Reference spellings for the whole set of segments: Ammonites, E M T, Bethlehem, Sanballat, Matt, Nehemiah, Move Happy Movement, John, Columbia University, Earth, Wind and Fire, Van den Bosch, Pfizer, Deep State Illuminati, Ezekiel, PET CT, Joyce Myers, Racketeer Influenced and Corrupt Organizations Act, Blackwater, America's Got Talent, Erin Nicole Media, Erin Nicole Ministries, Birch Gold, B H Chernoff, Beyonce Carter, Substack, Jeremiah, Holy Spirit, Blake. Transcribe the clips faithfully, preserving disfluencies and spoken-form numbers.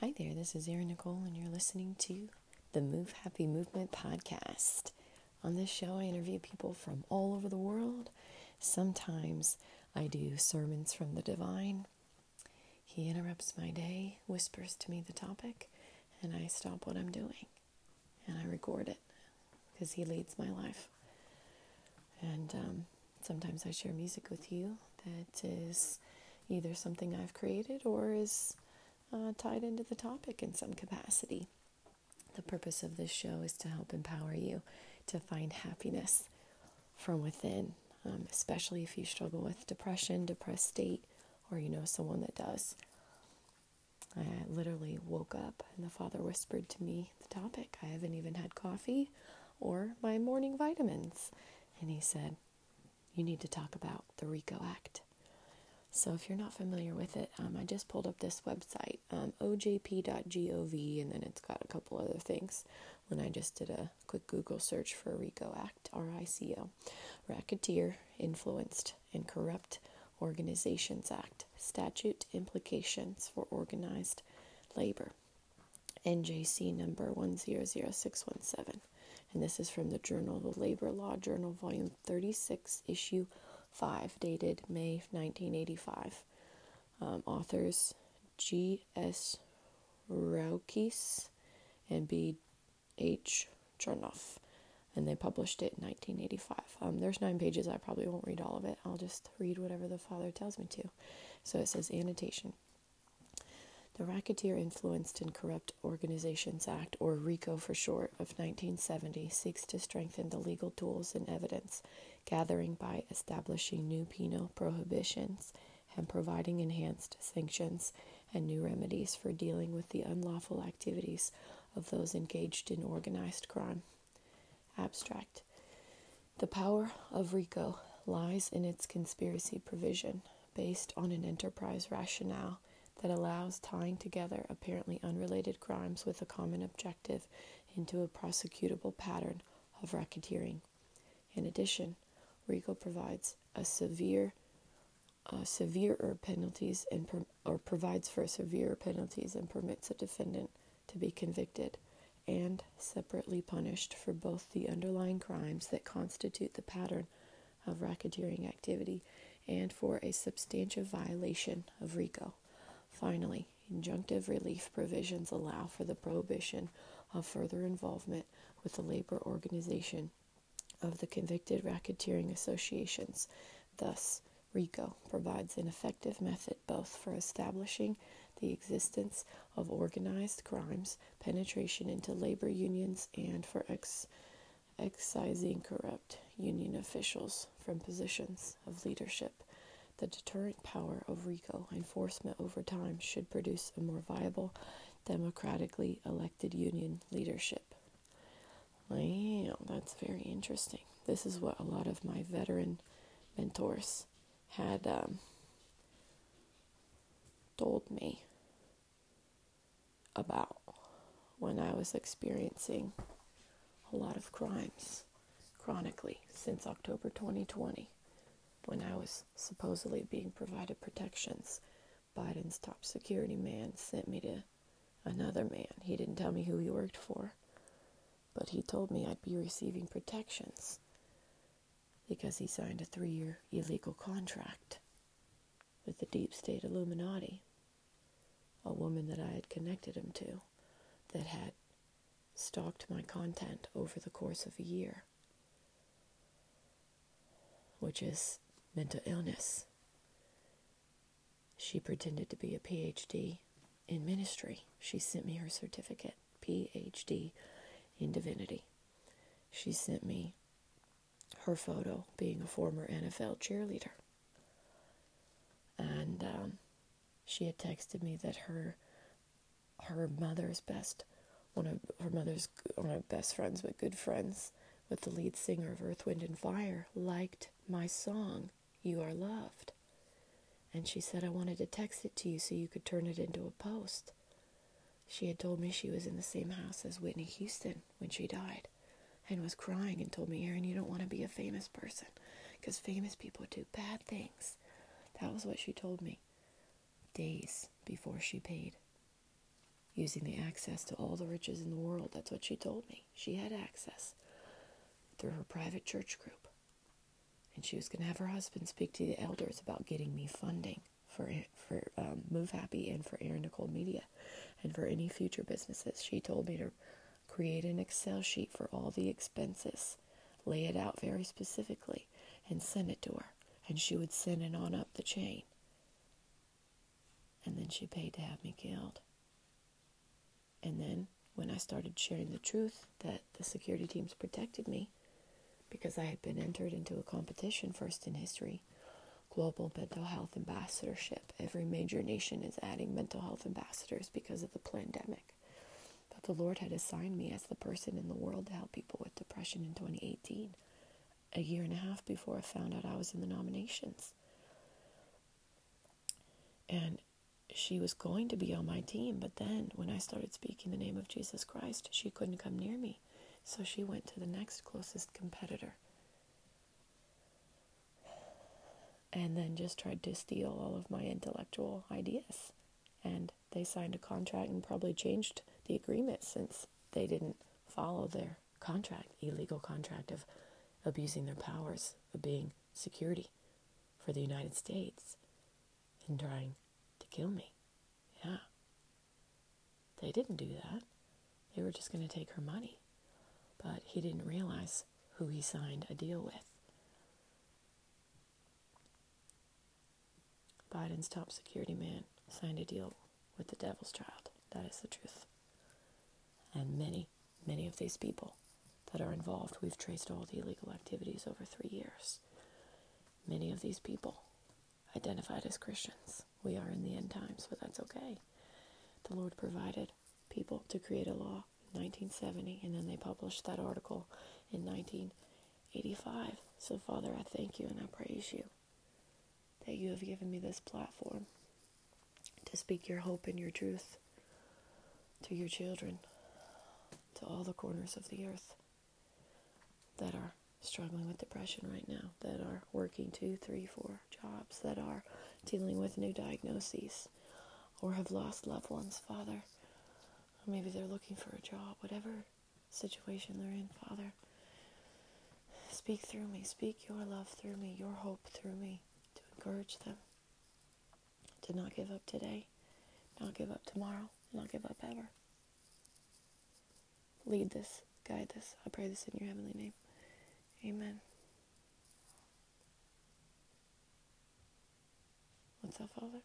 Hi there, this is Erin Nicole, and you're listening to the Move Happy Movement podcast. On this show, I interview people from all over the world. Sometimes I do sermons from the divine. He interrupts my day, whispers to me the topic, and I stop what I'm doing. And I record it, because he leads my life. And um, sometimes I share music with you that is either something I've created or is Uh, tied into the topic in some capacity. The purpose of this show is to help empower you to find happiness from within, um, especially if you struggle with depression, depressed state, or you know someone that does. I literally woke up and the Father whispered to me the topic. I haven't even had coffee or my morning vitamins. And he said, you need to talk about the RICO Act. So if you're not familiar with it, um, I just pulled up this website, um, o j p dot gov, and then it's got a couple other things when I just did a quick Google search for RICO Act, R I C O, Racketeer Influenced and Corrupt Organizations Act, Statute Implications for Organized Labor, N J C number one zero zero six one seven, and this is from the journal, the Labor Law Journal, volume thirty-six, issue five, dated May nineteen eighty-five. Um, authors G S Raukis and B H Chernoff, and they published it in nineteen eighty-five. Um, there's nine pages. I probably won't read all of it. I'll just read whatever the Father tells me to. So it says, annotation. The Racketeer Influenced and Corrupt Organizations Act, or RICO for short, of nineteen seventy seeks to strengthen the legal tools and evidence gathering by establishing new penal prohibitions and providing enhanced sanctions and new remedies for dealing with the unlawful activities of those engaged in organized crime. Abstract. The power of RICO lies in its conspiracy provision, based on an enterprise rationale that allows tying together apparently unrelated crimes with a common objective into a prosecutable pattern of racketeering. In addition, RICO provides a severe, uh, severer penalties and per- or provides for severe penalties and permits a defendant to be convicted and separately punished for both the underlying crimes that constitute the pattern of racketeering activity and for a substantive violation of RICO. Finally, injunctive relief provisions allow for the prohibition of further involvement with the labor organization of the convicted racketeering associations. Thus, RICO provides an effective method both for establishing the existence of organized crimes, penetration into labor unions, and for ex- excising corrupt union officials from positions of leadership. The deterrent power of RICO enforcement over time should produce a more viable, democratically elected union leadership. Wow, that's very interesting. This is what a lot of my veteran mentors had um, told me about when I was experiencing a lot of crimes chronically since October twenty twenty, when I was supposedly being provided protections. Biden's top security man sent me to another man. He didn't tell me who he worked for, but he told me I'd be receiving protections because he signed a three-year illegal contract with the Deep State Illuminati, a woman that I had connected him to that had stalked my content over the course of a year, which is mental illness. She pretended to be a P H D in ministry. She sent me her certificate, P H D in divinity. She sent me her photo being a former N F L cheerleader. And um, she had texted me that her her mother's best, one of her mother's one of best friends, but good friends with the lead singer of Earth, Wind and Fire, liked my song, You Are Loved. And she said, I wanted to text it to you so you could turn it into a post. She had told me she was in the same house as Whitney Houston when she died and was crying and told me, Erin, you don't want to be a famous person because famous people do bad things. That was what she told me days before she paid. using the access to all the riches in the world. That's what she told me. She had access through her private church group. And she was going to have her husband speak to the elders about getting me funding for for um, Move Happy and for Erin Nicole Media and for any future businesses. She told me to create an Excel sheet for all the expenses, lay it out very specifically, and send it to her. And she would send it on up the chain. And then she paid to have me killed. And then when I started sharing the truth that the security teams protected me, because I had been entered into a competition, first in history, global mental health ambassadorship. Every major nation is adding mental health ambassadors because of the pandemic. But the Lord had assigned me as the person in the world to help people with depression in twenty eighteen, a year and a half before I found out I was in the nominations. And she was going to be on my team, but then when I started speaking the name of Jesus Christ, she couldn't come near me. So she went to the next closest competitor and then just tried to steal all of my intellectual ideas. And they signed a contract and probably changed the agreement since they didn't follow their contract, illegal contract of abusing their powers of being security for the United States and trying to kill me. Yeah. They didn't do that. They were just going to take her money. But he didn't realize who he signed a deal with. Biden's top security man signed a deal with the devil's child. That is the truth. And many, many of these people that are involved, we've traced all the illegal activities over three years. Many of these people identified as Christians. We are in the end times, but that's okay. The Lord provided people to create a law. nineteen seventy, and then they published that article in nineteen eighty-five. So, Father, I thank you and I praise you that you have given me this platform to speak your hope and your truth to your children, to all the corners of the earth that are struggling with depression right now, that are working two, three, four jobs, that are dealing with new diagnoses or have lost loved ones, Father. Maybe they're looking for a job, whatever situation they're in, Father. Speak through me. Speak your love through me, your hope through me, to encourage them to not give up today, not give up tomorrow, not give up ever. Lead this, guide this. I pray this in your heavenly name. Amen. What's up, Father?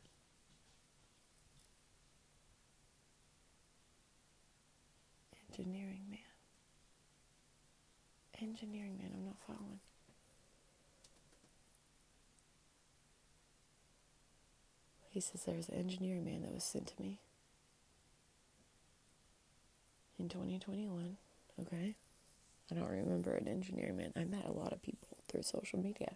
Engineering man. Engineering man, I'm not following. He says there's an engineering man that was sent to me in twenty twenty-one. Okay? I don't remember an engineering man. I met a lot of people through social media.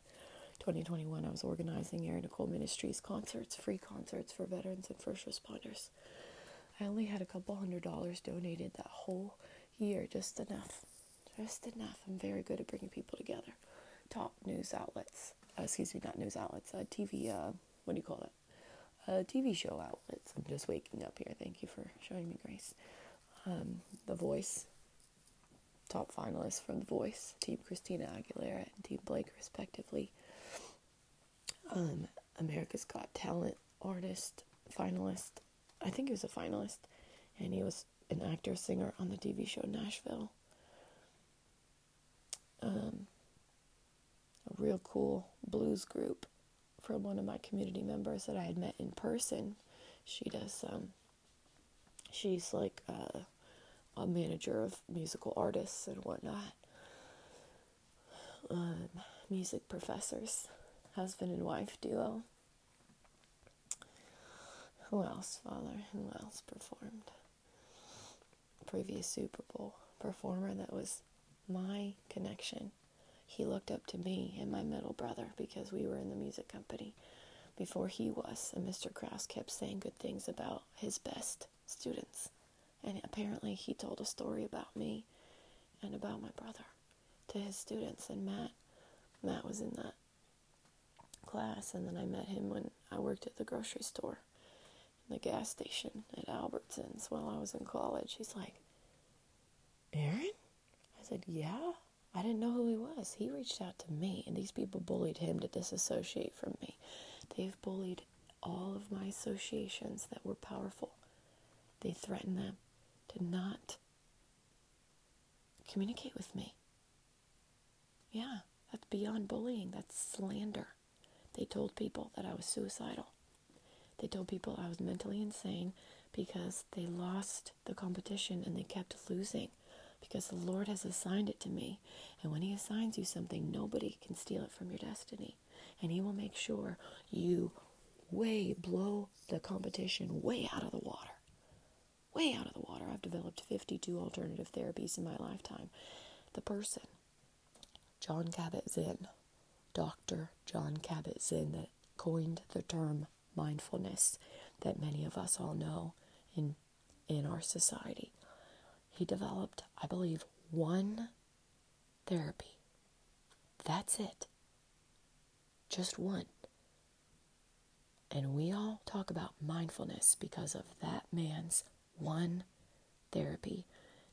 twenty twenty-one, I was organizing Erin Nicole Ministries concerts, free concerts for veterans and first responders. I only had a couple hundred dollars donated that whole year, just enough, just enough. I'm very good at bringing people together. Top news outlets, uh, excuse me, not news outlets, uh, T V, uh, what do you call it, uh, T V show outlets. I'm just waking up here, thank you for showing me grace. Um, The Voice, top finalists from The Voice, Team Christina Aguilera and Team Blake, respectively. Um, America's Got Talent, artist, finalist, I think he was a finalist, and he was an actor, singer on the T V show Nashville. Um, a real cool blues group from one of my community members that I had met in person. She does, um, she's like uh, a manager of musical artists and whatnot. Um, music professors, husband and wife duo. Who else, Father? Who else performed? Previous Super Bowl performer that was my connection. He looked up to me and my middle brother because we were in the music company before he was. And Mister Krause kept saying good things about his best students. And apparently he told a story about me and about my brother to his students. And Matt, Matt was in that class. And then I met him when I worked at the grocery store. in the gas station at Albertson's while I was in college. He's like, Erin? I said, yeah. I didn't know who he was. He reached out to me, and these people bullied him to disassociate from me. They've bullied all of my associations that were powerful. They threatened them to not communicate with me. Yeah, that's beyond bullying. That's slander. They told people that I was suicidal. They told people I was mentally insane because they lost the competition and they kept losing. Because the Lord has assigned it to me. And when He assigns you something, nobody can steal it from your destiny. And He will make sure you way blow the competition way out of the water. Way out of the water. I've developed fifty-two alternative therapies in my lifetime. The person, Jon Kabat-Zinn, Doctor Jon Kabat-Zinn, that coined the term mindfulness that many of us all know in, in our society. He developed, I believe, one therapy. That's it. Just one. And we all talk about mindfulness because of that man's one therapy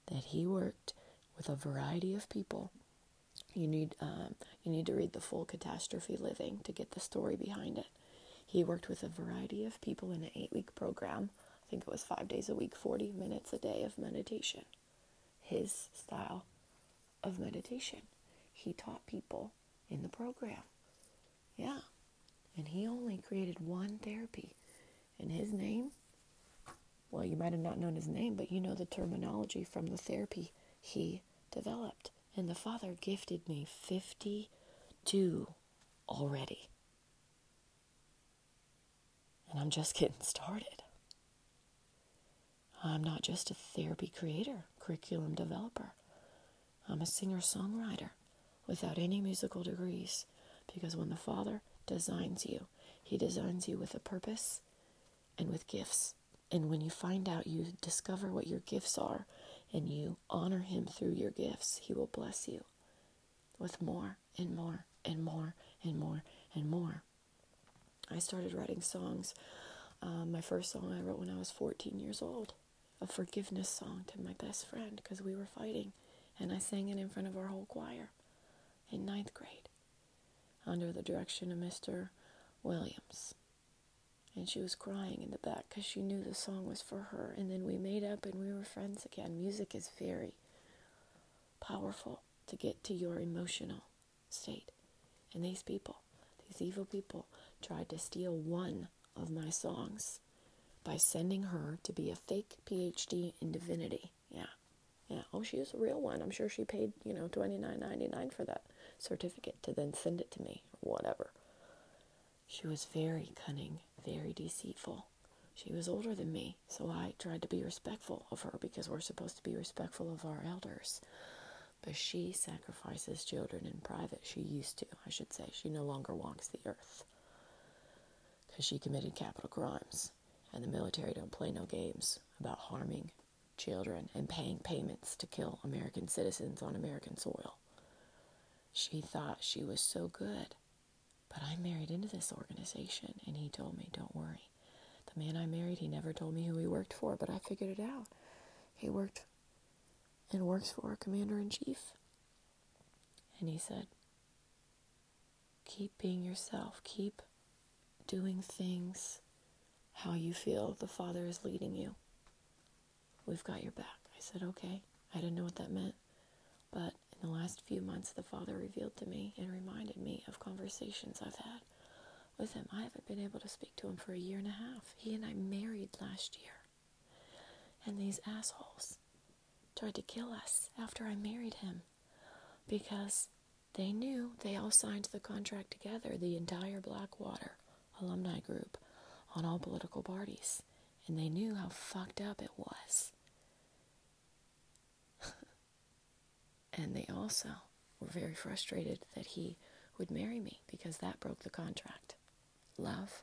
that he worked with a variety of people. You need, um, you need to read the full Catastrophe Living to get the story behind it. He worked with a variety of people in an eight-week program. I think it was five days a week, forty minutes a day of meditation. His style of meditation. He taught people in the program. Yeah. And he only created one therapy. And his name, well, you might have not known his name, but you know the terminology from the therapy he developed. And the Father gifted me fifty-two already. And I'm just getting started. I'm not just a therapy creator, curriculum developer. I'm a singer-songwriter without any musical degrees. Because when the Father designs you, He designs you with a purpose and with gifts. And when you find out, you discover what your gifts are, and you honor Him through your gifts, He will bless you with more and more and more and more and more. I started writing songs. Um, my first song I wrote when I was fourteen years old. A forgiveness song to my best friend because we were fighting, and I sang it in front of our whole choir in ninth grade under the direction of Mister Williams, and she was crying in the back because she knew the song was for her. And then we made up and we were friends again. Music is very powerful to get to your emotional state, and these people, these evil people, tried to steal one of my songs by sending her to be a fake P H D in divinity. Yeah. Yeah. Oh, she is a real one. I'm sure she paid, you know, twenty-nine ninety-nine for that certificate to then send it to me or whatever. She was very cunning, very deceitful. She was older than me, so I tried to be respectful of her because we're supposed to be respectful of our elders. But she sacrifices children in private. She used to, I should say. She no longer walks the earth. Because she committed capital crimes, and the military don't play no games about harming children and paying payments to kill American citizens on American soil. She thought she was so good, but I married into this organization, and he told me, don't worry. The man I married, he never told me who he worked for, but I figured it out. He worked and works for our Commander-In-Chief, and he said, keep being yourself, keep doing things how you feel the Father is leading you. We've got your back. I said, okay. I didn't know what that meant. But in the last few months, the Father revealed to me and reminded me of conversations I've had with Him. I haven't been able to speak to Him for a year and a half. He and I married last year. And these assholes tried to kill us after I married him because they knew they all signed the contract together, the entire Blackwater alumni group on all political parties, and they knew how fucked up it was. And they also were very frustrated that he would marry me because that broke the contract. Love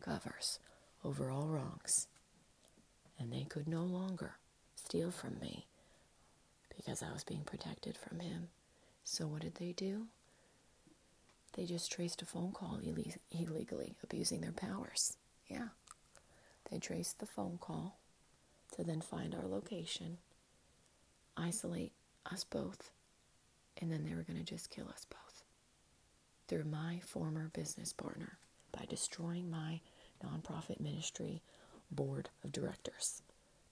covers over all wrongs, and they could no longer steal from me because I was being protected from him. So what did they do? They just traced a phone call illegally, abusing their powers. Yeah. They traced the phone call to then find our location, isolate us both, and then they were going to just kill us both through my former business partner by destroying my nonprofit ministry board of directors,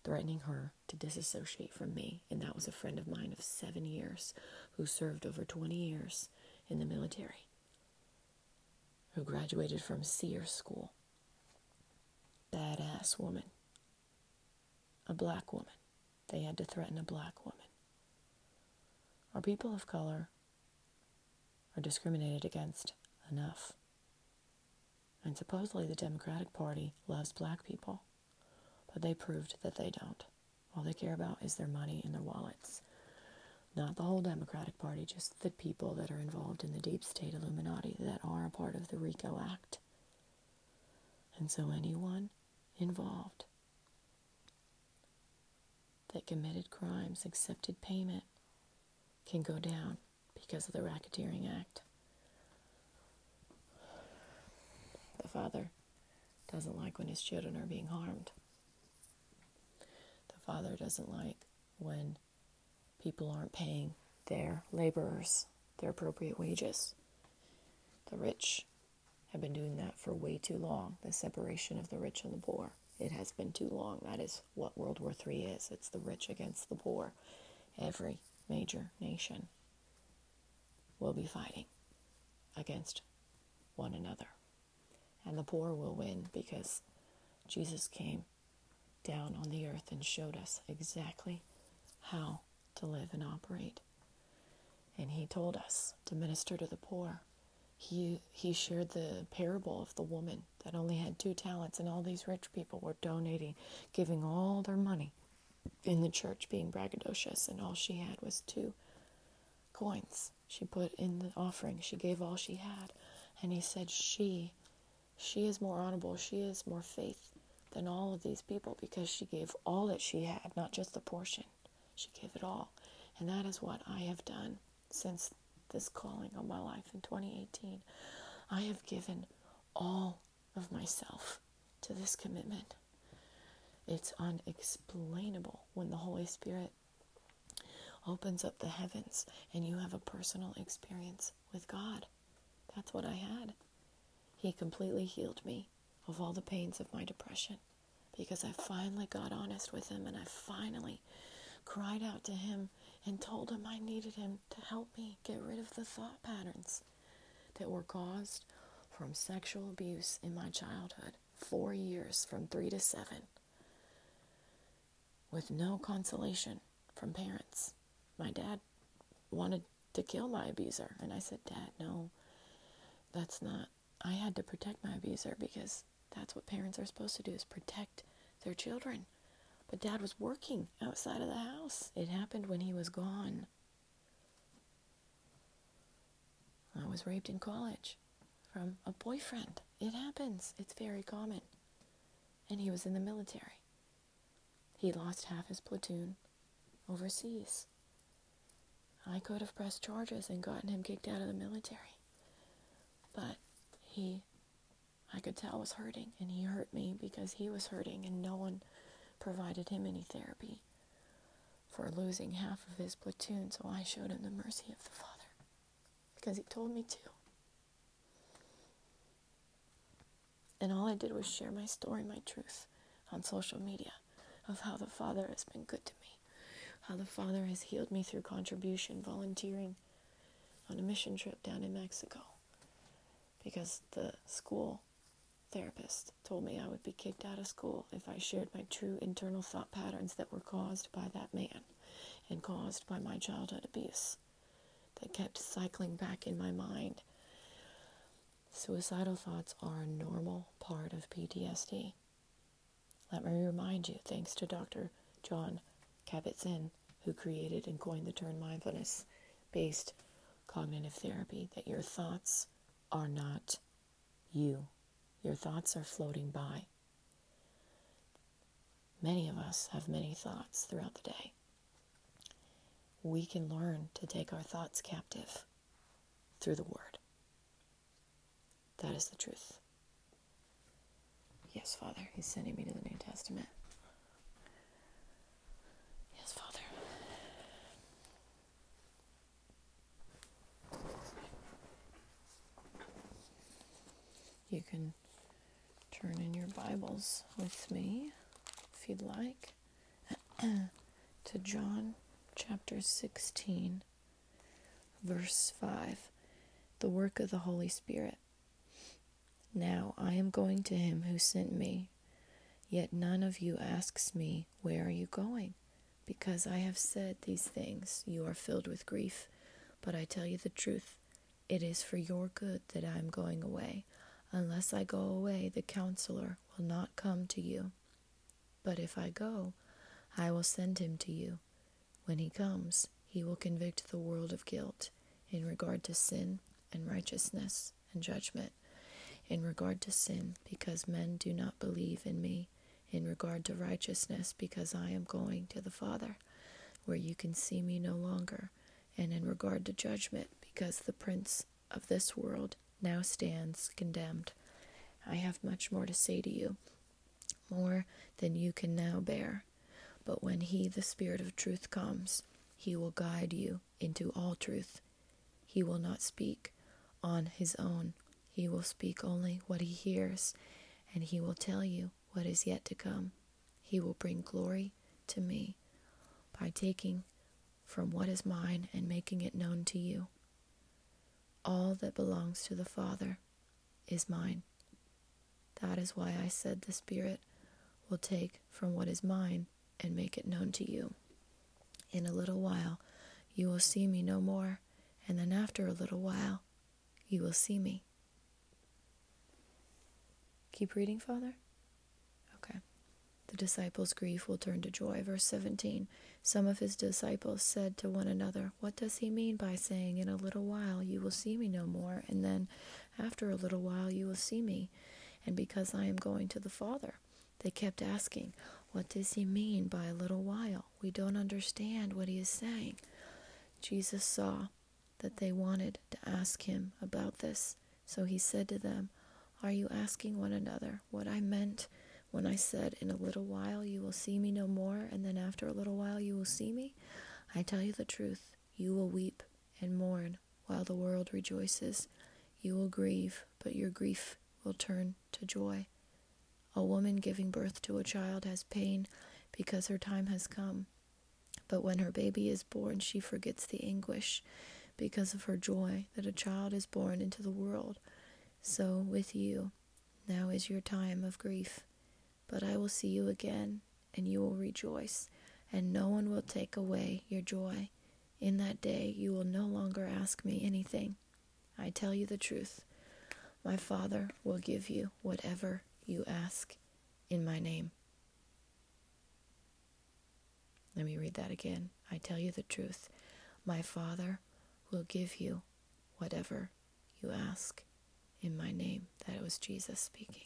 threatening her to disassociate from me. And that was a friend of mine of seven years who served over twenty years in the military, who graduated from SEAL school. Badass woman. A black woman. They had to threaten a black woman. Our people of color are discriminated against enough. And supposedly the Democratic Party loves black people, but they proved that they don't. All they care about is their money and their wallets. Not the whole Democratic Party, just the people that are involved in the Deep State Illuminati that are a part of the RICO Act. And so anyone involved that committed crimes, accepted payment, can go down because of the Racketeering Act. The father doesn't like when his children are being harmed. The father doesn't like when people aren't paying their laborers their appropriate wages. The rich have been doing that for way too long. The separation of the rich and the poor. It has been too long. That is what World War Three is. It's the rich against the poor. Every major nation will be fighting against one another. And the poor will win because Jesus came down on the earth and showed us exactly how to live and operate. And he told us to minister to the poor. He he shared the parable of the woman that only had two talents, and all these rich people were donating, giving all their money in the church, being braggadocious, and all she had was two coins. She put in the offering. She gave all she had. And he said, she, she is more honorable. She is more faith than all of these people because she gave all that she had, not just the portion. She gave it all. And that is what I have done since this calling on my life in twenty eighteen. I have given all of myself to this commitment. It's unexplainable when the Holy Spirit opens up the heavens and you have a personal experience with God. That's what I had. He completely healed me of all the pains of my depression because I finally got honest with him and I finally cried out to him and told him I needed him to help me get rid of the thought patterns that were caused from sexual abuse in my childhood. Four years from three to seven. With no consolation from parents. My dad wanted to kill my abuser. And I said, Dad, no, that's not. I had to protect my abuser because that's what parents are supposed to do, is protect their children. But Dad was working outside of the house. It happened when he was gone. I was raped in college from a boyfriend. It happens. It's very common. And he was in the military. He lost half his platoon overseas. I could have pressed charges and gotten him kicked out of the military. But he, I could tell, was hurting. And he hurt me because he was hurting and no one provided him any therapy for losing half of his platoon. So I showed him the mercy of the Father because he told me to. And all I did was share my story, my truth on social media of how the Father has been good to me, how the Father has healed me through contribution, volunteering on a mission trip down in Mexico because the school therapist told me I would be kicked out of school if I shared my true internal thought patterns that were caused by that man and caused by my childhood abuse that kept cycling back in my mind. Suicidal thoughts are a normal part of P T S D. Let me remind you, thanks to Doctor Jon Kabat-Zinn, who created and coined the term mindfulness-based cognitive therapy, that your thoughts are not you. Your thoughts are floating by. Many of us have many thoughts throughout the day. We can learn to take our thoughts captive through the Word. That is the truth. Yes, Father, he's sending me to the New Testament. Yes, Father. You can turn in your Bibles with me, if you'd like, to John chapter sixteen, verse five, the work of the Holy Spirit. Now I am going to him who sent me, yet none of you asks me, where are you going? Because I have said these things, you are filled with grief, but I tell you the truth, it is for your good that I am going away. Unless I go away, the counselor will not come to you. But if I go, I will send him to you. When he comes, he will convict the world of guilt in regard to sin and righteousness and judgment. In regard to sin, because men do not believe in me. In regard to righteousness, because I am going to the Father, where you can see me no longer. And in regard to judgment, because the prince of this world now stands condemned. I have much more to say to you, more than you can now bear. But when he, the Spirit of truth, comes, he will guide you into all truth. He will not speak on his own. He will speak only what he hears, and he will tell you what is yet to come. He will bring glory to me by taking from what is mine and making it known to you. All that belongs to the Father is mine. That is why I said the Spirit will take from what is mine and make it known to you. In a little while you will see me no more, and then after a little while you will see me. Keep reading, Father. Okay. The disciples' grief will turn to joy. Verse seventeen, some of his disciples said to one another, what does he mean by saying, in a little while you will see me no more, and then after a little while you will see me? And because I am going to the Father, they kept asking, what does he mean by a little while? We don't understand what he is saying. Jesus saw that they wanted to ask him about this, so he said to them, are you asking one another what I meant when I said, in a little while you will see me no more, and then after a little while you will see me? I tell you the truth, you will weep and mourn while the world rejoices. You will grieve, but your grief will turn to joy. A woman giving birth to a child has pain because her time has come. But when her baby is born, she forgets the anguish because of her joy that a child is born into the world. So with you, now is your time of grief. But I will see you again, and you will rejoice, and no one will take away your joy. In that day you will no longer ask me anything. I tell you the truth, my Father will give you whatever you ask in my name. Let me read that again. I tell you the truth, my Father will give you whatever you ask in my name. That was Jesus speaking.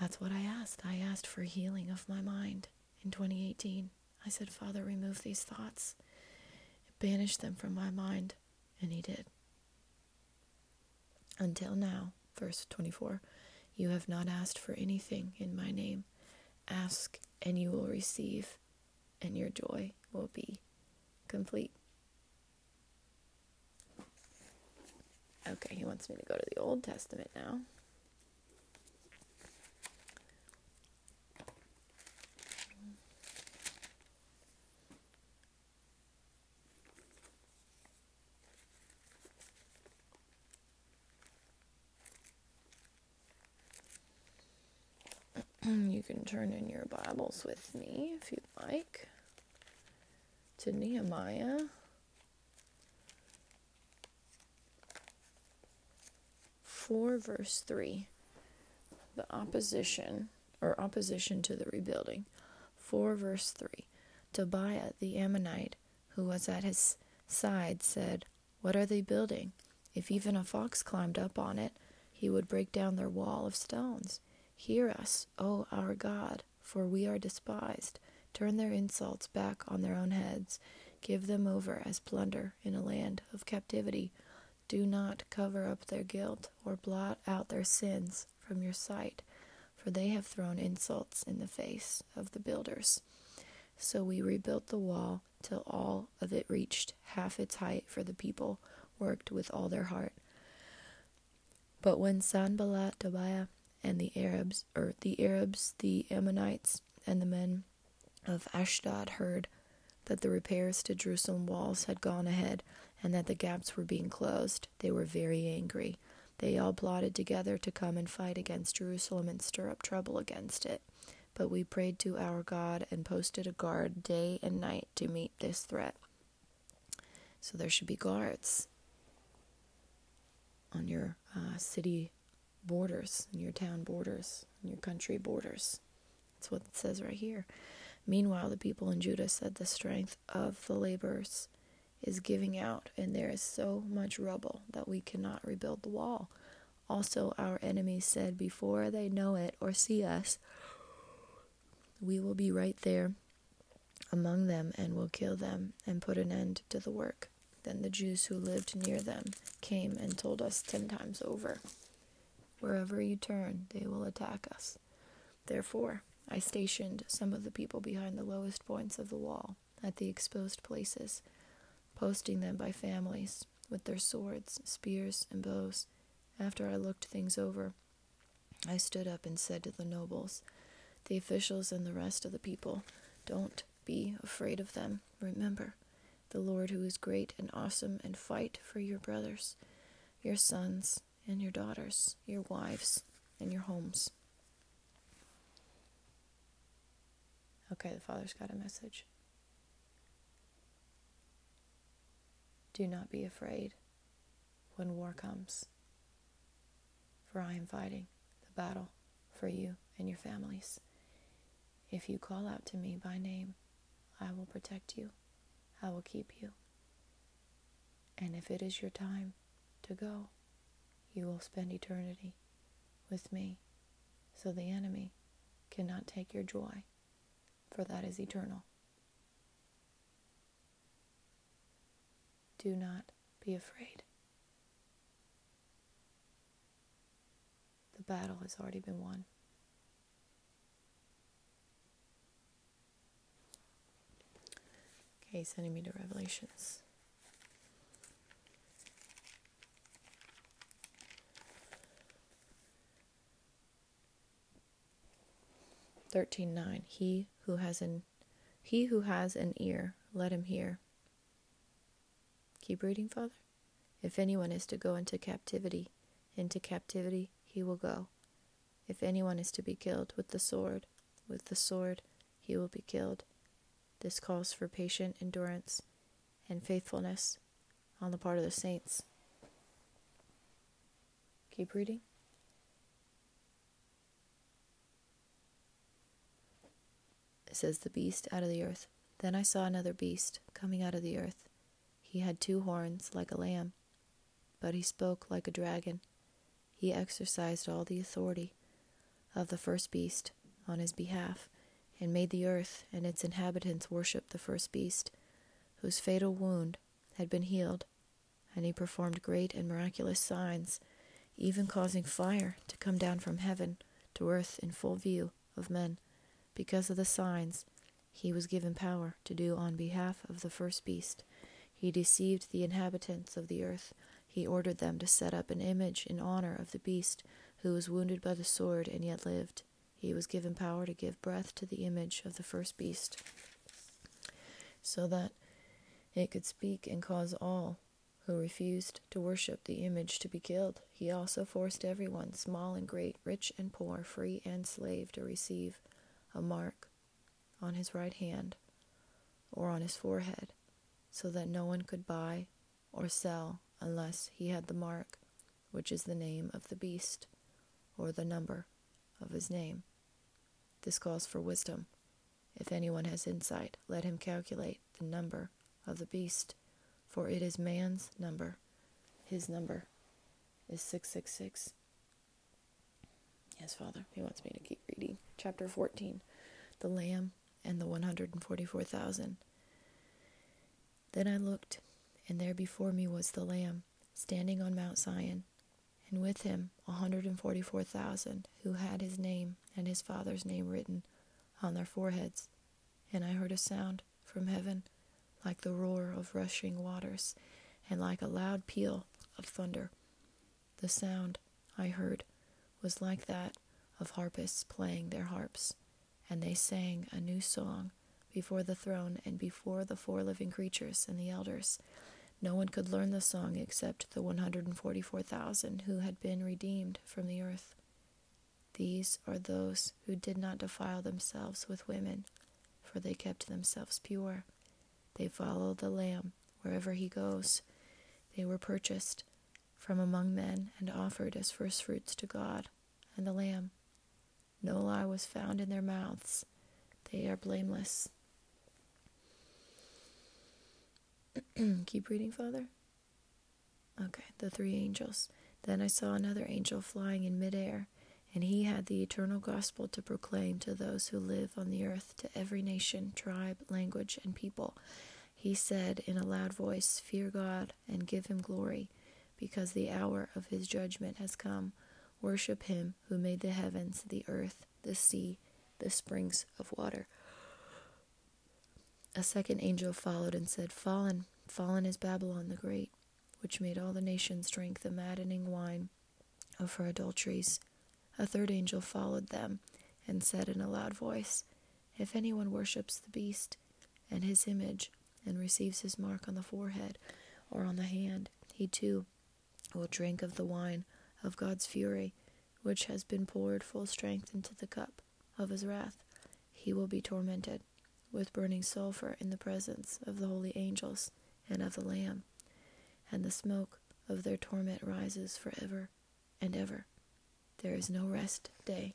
That's what I asked. I asked for healing of my mind in twenty eighteen. I said, Father, remove these thoughts. Banish them from my mind. And he did. Until now, verse twenty-four, you have not asked for anything in my name. Ask, and you will receive, and your joy will be complete. Okay, he wants me to go to the Old Testament now. You can turn in your Bibles with me, if you'd like, to Nehemiah. four, verse three. The opposition, or opposition to the rebuilding. four, verse three. Tobiah the Ammonite, who was at his side, said, what are they building? If even a fox climbed up on it, he would break down their wall of stones. Hear us, O our God, for we are despised. Turn their insults back on their own heads. Give them over as plunder in a land of captivity. Do not cover up their guilt or blot out their sins, from your sight, for they have thrown insults in the face of the builders. So we rebuilt the wall till all of it reached half its height, for the people worked with all their heart. But when Sanballat, Tobiah, and the Arabs, or the Arabs, the Ammonites, and the men of Ashdod heard that the repairs to Jerusalem walls had gone ahead, and that the gaps were being closed, they were very angry. They all plotted together to come and fight against Jerusalem and stir up trouble against it. But we prayed to our God and posted a guard day and night to meet this threat. So there should be guards on your uh, city borders, on your town borders, on your country borders. That's what it says right here. Meanwhile, the people in Judah said, the strength of the laborers is giving out, and there is so much rubble that we cannot rebuild the wall. Also, our enemies said, before they know it or see us, we will be right there among them and will kill them and put an end to the work. Then the Jews who lived near them came and told us ten times over, wherever you turn, they will attack us. Therefore, I stationed some of the people behind the lowest points of the wall, at the exposed places, posting them by families, with their swords, spears, and bows. After I looked things over, I stood up and said to the nobles, the officials, and the rest of the people, don't be afraid of them. Remember the Lord, who is great and awesome, and fight for your brothers, your sons, and your daughters, your wives, and your homes. Okay, the Father's got a message. Do not be afraid when war comes, for I am fighting the battle for you and your families. If you call out to me by name, I will protect you. I will keep you. And if it is your time to go, you will spend eternity with me, so the enemy cannot take your joy, for that is eternal. Do not be afraid. The battle has already been won. Okay, sending me to Revelations. thirteen nine. He who has an he who has an ear, let him hear. Keep reading, Father. If anyone is to go into captivity, into captivity he will go. If anyone is to be killed with the sword, with the sword he will be killed. This calls for patient endurance and faithfulness on the part of the saints. Keep reading. It says, the beast out of the earth. Then I saw another beast coming out of the earth. He had two horns like a lamb, but he spoke like a dragon. He exercised all the authority of the first beast on his behalf, and made the earth and its inhabitants worship the first beast, whose fatal wound had been healed, and he performed great and miraculous signs, even causing fire to come down from heaven to earth in full view of men. Because of the signs, he was given power to do on behalf of the first beast. He deceived the inhabitants of the earth. He ordered them to set up an image in honor of the beast, who was wounded by the sword and yet lived. He was given power to give breath to the image of the first beast, so that it could speak and cause all who refused to worship the image to be killed. He also forced everyone, small and great, rich and poor, free and slave, to receive a mark on his right hand or on his forehead, so that no one could buy or sell unless he had the mark, which is the name of the beast or the number of his name. This calls for wisdom. If anyone has insight, let him calculate the number of the beast, for it is man's number. His number is six six six. Yes, Father, he wants me to keep reading. Chapter fourteen, the Lamb and the one hundred forty-four thousand. Then I looked, and there before me was the Lamb, standing on Mount Zion, and with him one hundred forty-four thousand who had his name and his father's name written on their foreheads. And I heard a sound from heaven, like the roar of rushing waters, and like a loud peal of thunder. The sound I heard was like that of harpists playing their harps, and they sang a new song before the throne and before the four living creatures and the elders. No one could learn the song except the one hundred forty-four thousand who had been redeemed from the earth. These are those who did not defile themselves with women, for they kept themselves pure. They follow the Lamb wherever he goes. They were purchased from among men and offered as firstfruits to God and the Lamb. No lie was found in their mouths. They are blameless. Keep reading, Father. Okay, the three angels. Then I saw another angel flying in midair, and he had the eternal gospel to proclaim to those who live on the earth, to every nation, tribe, language, and people. He said in a loud voice, "Fear God and give him glory, because the hour of his judgment has come. Worship him who made the heavens, the earth, the sea, the springs of water." A second angel followed and said, "Fallen, fallen is Babylon the Great, which made all the nations drink the maddening wine of her adulteries." A third angel followed them and said in a loud voice, "If anyone worships the beast and his image and receives his mark on the forehead or on the hand, he too will drink of the wine of God's fury, which has been poured full strength into the cup of his wrath. He will be tormented with burning sulfur in the presence of the holy angels and of the Lamb, and the smoke of their torment rises forever and ever. There is no rest, day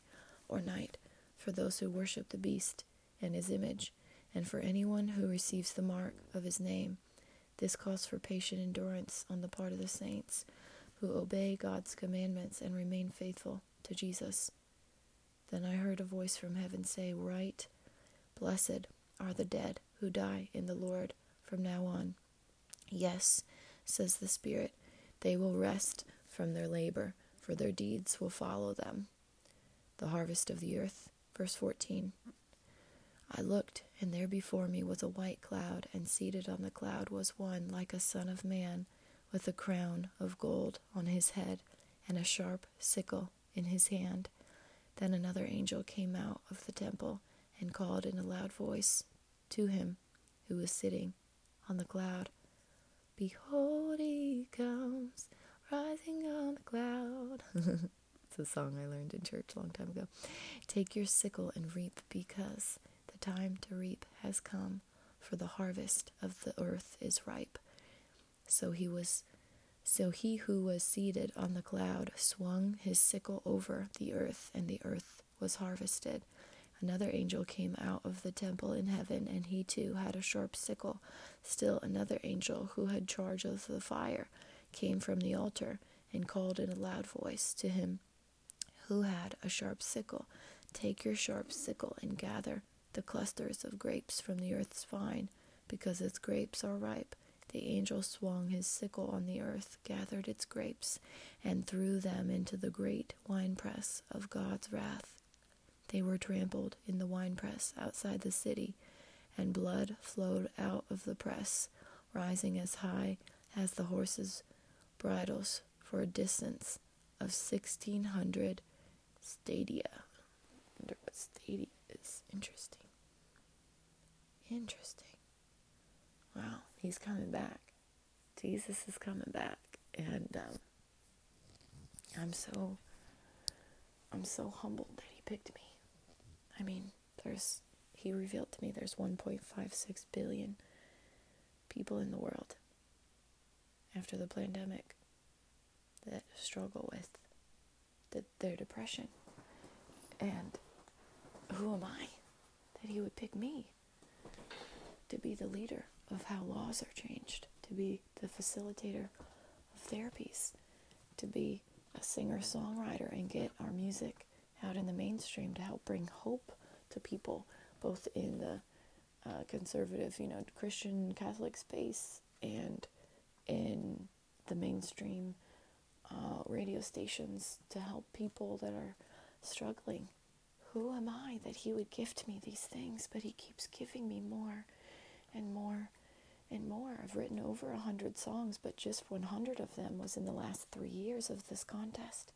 or night, for those who worship the beast and his image, and for anyone who receives the mark of his name. This calls for patient endurance on the part of the saints who obey God's commandments and remain faithful to Jesus." Then I heard a voice from heaven say, "Write, blessed are the dead who die in the Lord from now on. Yes, says the Spirit, they will rest from their labor, for their deeds will follow them." The harvest of the earth, verse fourteen. I looked, and there before me was a white cloud, and seated on the cloud was one like a son of man, with a crown of gold on his head and a sharp sickle in his hand. Then another angel came out of the temple and called in a loud voice to him who was sitting on the cloud, "Behold, he comes, rising on the cloud." It's a song I learned in church a long time ago. "Take your sickle and reap, because the time to reap has come, for the harvest of the earth is ripe." So he was, so he who was seated on the cloud swung his sickle over the earth, and the earth was harvested. Another angel came out of the temple in heaven, and he too had a sharp sickle. Still another angel, who had charge of the fire, came from the altar and called in a loud voice to him who had a sharp sickle, "Take your sharp sickle and gather the clusters of grapes from the earth's vine, because its grapes are ripe." The angel swung his sickle on the earth, gathered its grapes, and threw them into the great winepress of God's wrath. They were trampled in the winepress outside the city, and blood flowed out of the press, rising as high as the horses' bridles, for a distance of sixteen hundred stadia. I wonder what stadia is. Interesting. Interesting. Wow, he's coming back. Jesus is coming back, and um, I'm so I'm so humbled that he picked me. I mean, there's he revealed to me there's one point five six billion people in the world after the pandemic that struggle with the, their depression, and who am I that he would pick me to be the leader of how laws are changed, to be the facilitator of therapies, to be a singer-songwriter and get our music out in the mainstream to help bring hope to people, both in the uh, conservative, you know, Christian Catholic space, and in the mainstream uh, radio stations to help people that are struggling. Who am I that he would gift me these things? But he keeps giving me more and more and more. I've written over one hundred songs, but just one hundred of them was in the last three years of this contest.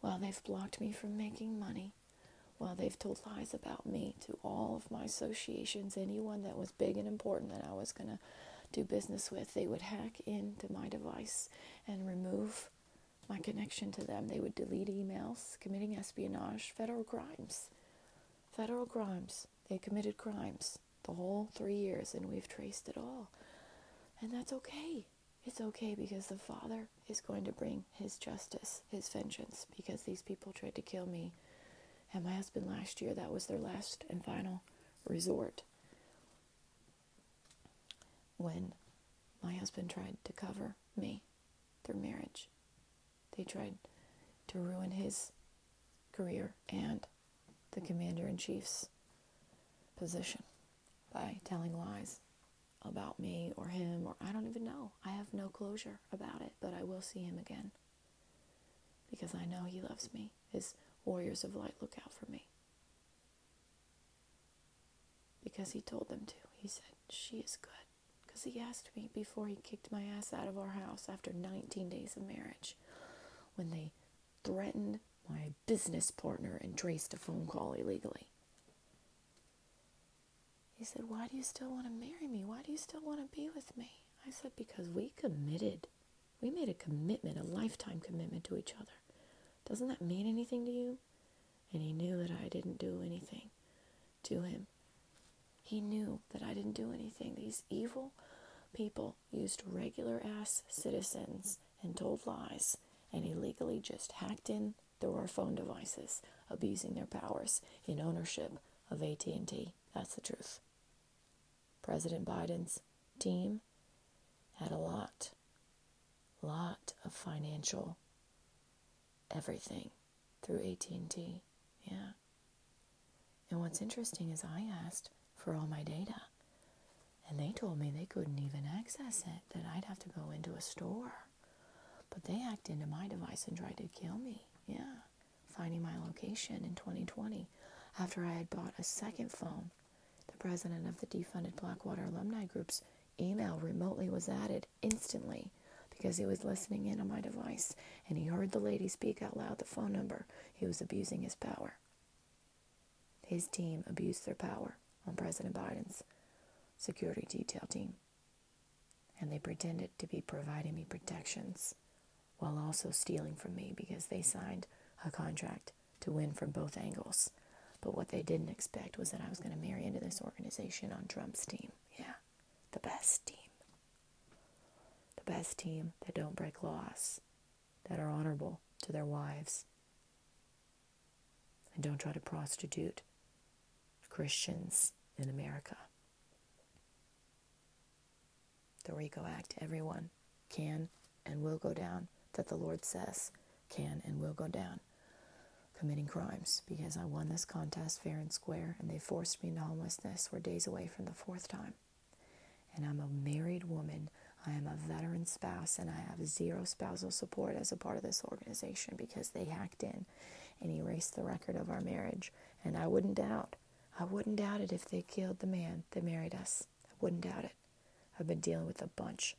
While they've blocked me from making money, while they've told lies about me to all of my associations, anyone that was big and important that I was going to do business with, they would hack into my device and remove my connection to them. They would delete emails, committing espionage, federal crimes. Federal crimes. They committed crimes the whole three years, and we've traced it all. And that's okay. It's okay, because the Father is going to bring his justice, his vengeance, because these people tried to kill me and my husband last year. That was their last and final resort. When my husband tried to cover me through marriage, they tried to ruin his career and the Commander-in-Chief's position by telling lies about me or him, or I don't even know. I have no closure about it, but I will see him again because I know he loves me. His warriors of light look out for me because he told them to. He said, she is good, because he asked me before he kicked my ass out of our house after nineteen days of marriage, when they threatened my business partner and traced a phone call illegally. He said, why do you still want to marry me? Why do you still want to be with me? I said, because we committed. We made a commitment, a lifetime commitment to each other. Doesn't that mean anything to you? And he knew that I didn't do anything to him. He knew that I didn't do anything. These evil people used regular-ass citizens and told lies and illegally just hacked in through our phone devices, abusing their powers in ownership of A T and T. That's the truth. President Biden's team had a lot, lot of financial everything through A T and T, yeah. And what's interesting is I asked for all my data, and they told me they couldn't even access it, that I'd have to go into a store. But they hacked into my device and tried to kill me, yeah, finding my location in twenty twenty, after I had bought a second phone. The president of the defunded Blackwater alumni group's email remotely was added instantly because he was listening in on my device, and he heard the lady speak out loud the phone number. He was abusing his power. His team abused their power on President Biden's security detail team, and they pretended to be providing me protections while also stealing from me, because they signed a contract to win from both angles. But what they didn't expect was that I was going to marry into this organization on Trump's team. Yeah, the best team. The best team that don't break laws, that are honorable to their wives, and don't try to prostitute Christians in America. The RICO Act, everyone can and will go down, that the Lord says can and will go down, committing crimes, because I won this contest fair and square, and they forced me into homelessness. We're days away from the fourth time, and I'm a married woman. I am a veteran spouse, and I have zero spousal support as a part of this organization, because they hacked in and erased the record of our marriage. And I wouldn't doubt, I wouldn't doubt it if they killed the man that married us. I wouldn't doubt it. I've been dealing with a bunch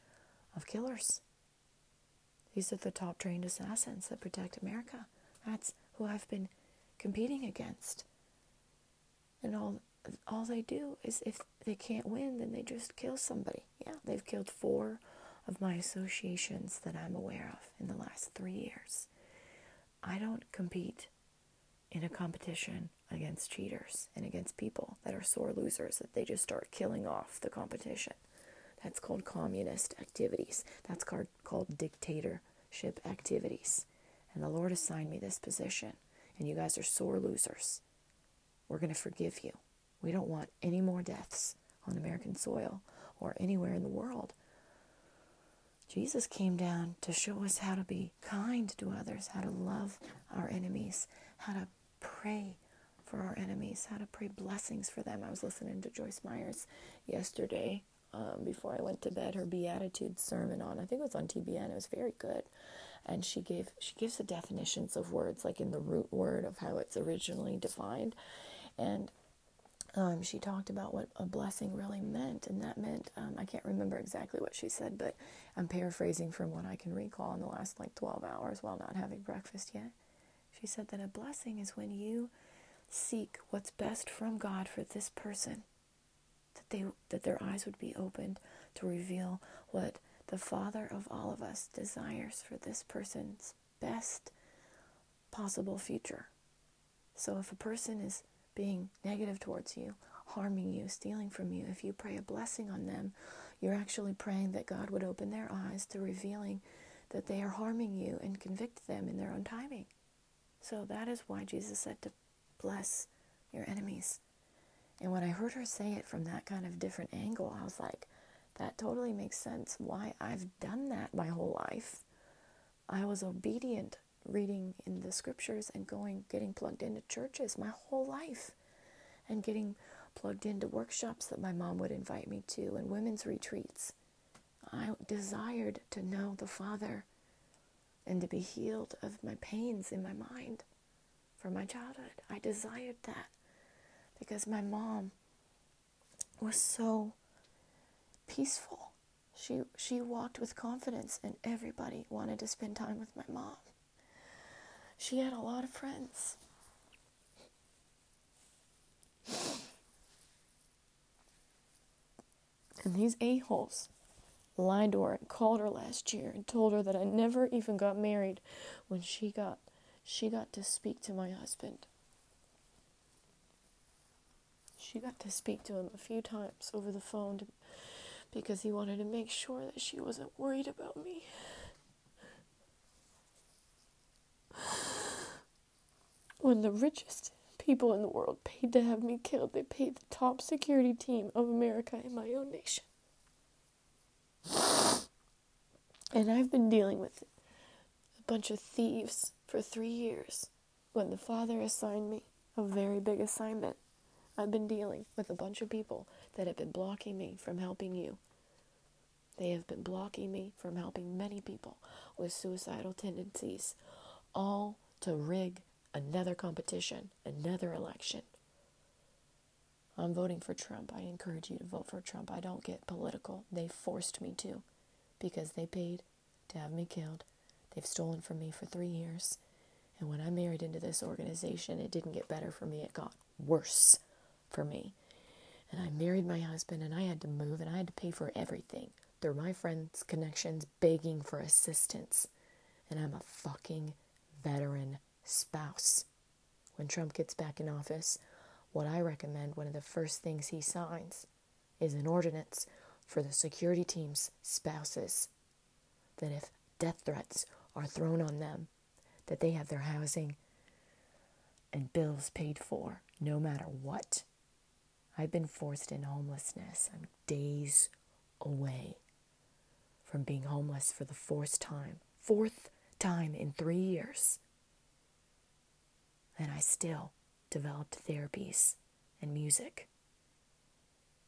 of killers. These are the top trained assassins that protect America. That's who I've been competing against. And all all they do is, if they can't win, then they just kill somebody. Yeah, they've killed four of my associations that I'm aware of in the last three years. I don't compete in a competition against cheaters and against people that are sore losers, that they just start killing off the competition. That's called communist activities. That's called, called dictatorship activities. And the Lord assigned me this position, and you guys are sore losers. We're going to forgive you. We don't want any more deaths on American soil or anywhere in the world. Jesus came down to show us how to be kind to others, how to love our enemies, how to pray for our enemies, how to pray blessings for them. I was listening to Joyce Myers yesterday um, before I went to bed, her Beatitude sermon on, I think it was on T B N. It was very good. And she gave she gives the definitions of words, like in the root word of how it's originally defined. And um, she talked about what a blessing really meant. And that meant, um, I can't remember exactly what she said, but I'm paraphrasing from what I can recall in the last like twelve hours while not having breakfast yet. She said that a blessing is when you seek what's best from God for this person, that they that their eyes would be opened to reveal what the Father of all of us desires for this person's best possible future. So if a person is being negative towards you, harming you, stealing from you, if you pray a blessing on them, you're actually praying that God would open their eyes to revealing that they are harming you and convict them in their own timing. So that is why Jesus said to bless your enemies. And when I heard her say it from that kind of different angle, I was like, that totally makes sense why I've done that my whole life. I was obedient, reading in the scriptures and going, getting plugged into churches my whole life, and getting plugged into workshops that my mom would invite me to and women's retreats. I desired to know the Father and to be healed of my pains in my mind from my childhood. I desired that because my mom was so peaceful. She she walked with confidence, and everybody wanted to spend time with my mom. She had a lot of friends. And these a-holes lied to her and called her last year and told her that I never even got married when she got she got to speak to my husband. She got to speak to him a few times over the phone to because he wanted to make sure that she wasn't worried about me. When the richest people in the world paid to have me killed, they paid the top security team of America in my own nation. And I've been dealing with a bunch of thieves for three years. When the Father assigned me a very big assignment, I've been dealing with a bunch of people that have been blocking me from helping you. They have been blocking me from helping many people with suicidal tendencies, all to rig another competition, another election. I'm voting for Trump. I encourage you to vote for Trump. I don't get political. They forced me to because they paid to have me killed. They've stolen from me for three years. And when I married into this organization, it didn't get better for me. It got worse for me. And I married my husband, and I had to move, and I had to pay for everything through my friends' connections, begging for assistance. And I'm a fucking veteran spouse. When Trump gets back in office, what I recommend, one of the first things he signs is an ordinance for the security team's spouses, that if death threats are thrown on them, that they have their housing and bills paid for no matter what. I've been forced in homelessness. I'm days away from being homeless for the fourth time. Fourth time in three years. And I still developed therapies and music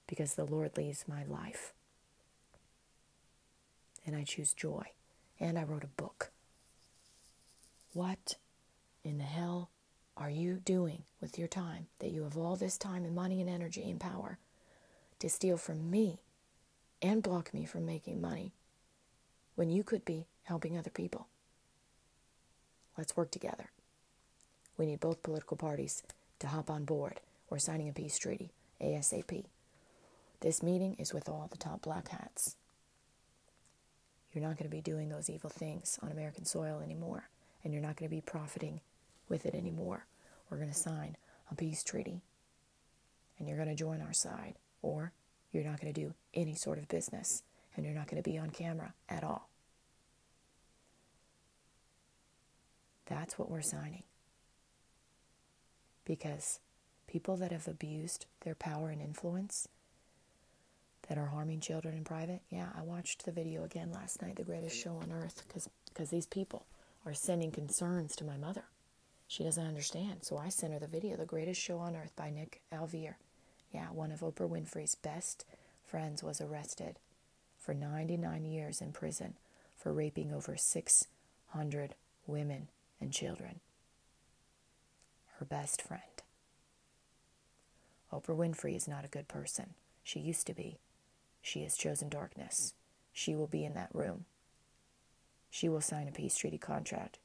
because the Lord leads my life. And I choose joy. And I wrote a book. What in the hell are you doing with your time that you have all this time and money and energy and power to steal from me and block me from making money when you could be helping other people? Let's work together. We need both political parties to hop on board. We're signing a peace treaty, ASAP. This meeting is with all the top black hats. You're not going to be doing those evil things on American soil anymore, and you're not going to be profiting with it anymore. We're going to sign a peace treaty, and you're going to join our side, or you're not going to do any sort of business, and you're not going to be on camera at all. That's what we're signing. Because people that have abused their power and influence, that are harming children in private, yeah, I watched the video again last night, The Greatest Show on Earth, because because these people are sending concerns to my mother. She doesn't understand, so I sent her the video, The Greatest Show on Earth by Nick Alvear. Yeah, one of Oprah Winfrey's best friends was arrested for ninety-nine years in prison for raping over six hundred women and children. Her best friend. Oprah Winfrey is not a good person. She used to be. She has chosen darkness. She will be in that room. She will sign a peace treaty contract.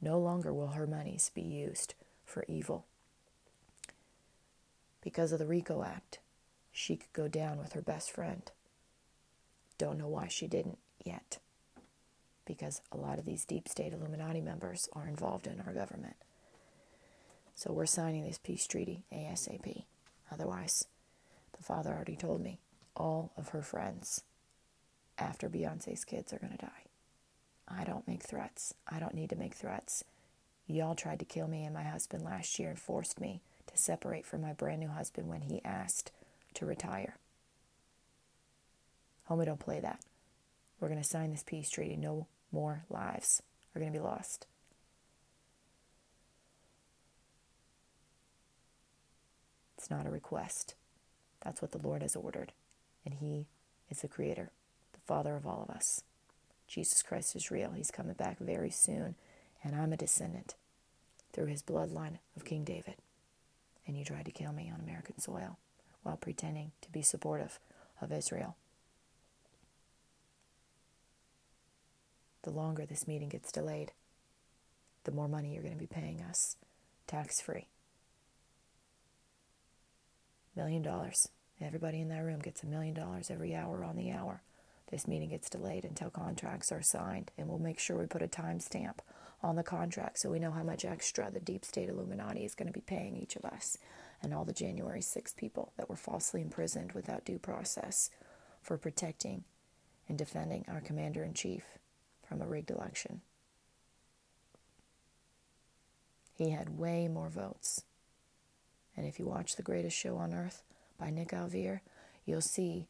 No longer will her monies be used for evil. Because of the RICO Act, she could go down with her best friend. Don't know why she didn't yet. Because a lot of these Deep State Illuminati members are involved in our government. So we're signing this peace treaty ASAP. Otherwise, the father already told me, all of her friends after Beyonce's kids are going to die. I don't make threats. I don't need to make threats. Y'all tried to kill me and my husband last year and forced me to separate from my brand new husband when he asked to retire. Homie, don't play that. We're going to sign this peace treaty. No more lives are going to be lost. It's not a request. That's what the Lord has ordered. And He is the Creator, the Father of all of us. Jesus Christ is real. He's coming back very soon. And I'm a descendant through his bloodline of King David. And you tried to kill me on American soil while pretending to be supportive of Israel. The longer this meeting gets delayed, the more money you're going to be paying us, tax-free. Million dollars. Everybody in that room gets a million dollars every hour on the hour. This meeting gets delayed until contracts are signed, and we'll make sure we put a timestamp on the contract so we know how much extra the Deep State Illuminati is going to be paying each of us and all the January sixth people that were falsely imprisoned without due process for protecting and defending our Commander-in-Chief from a rigged election. He had way more votes. And if you watch The Greatest Show on Earth by Nick Alvear, you'll see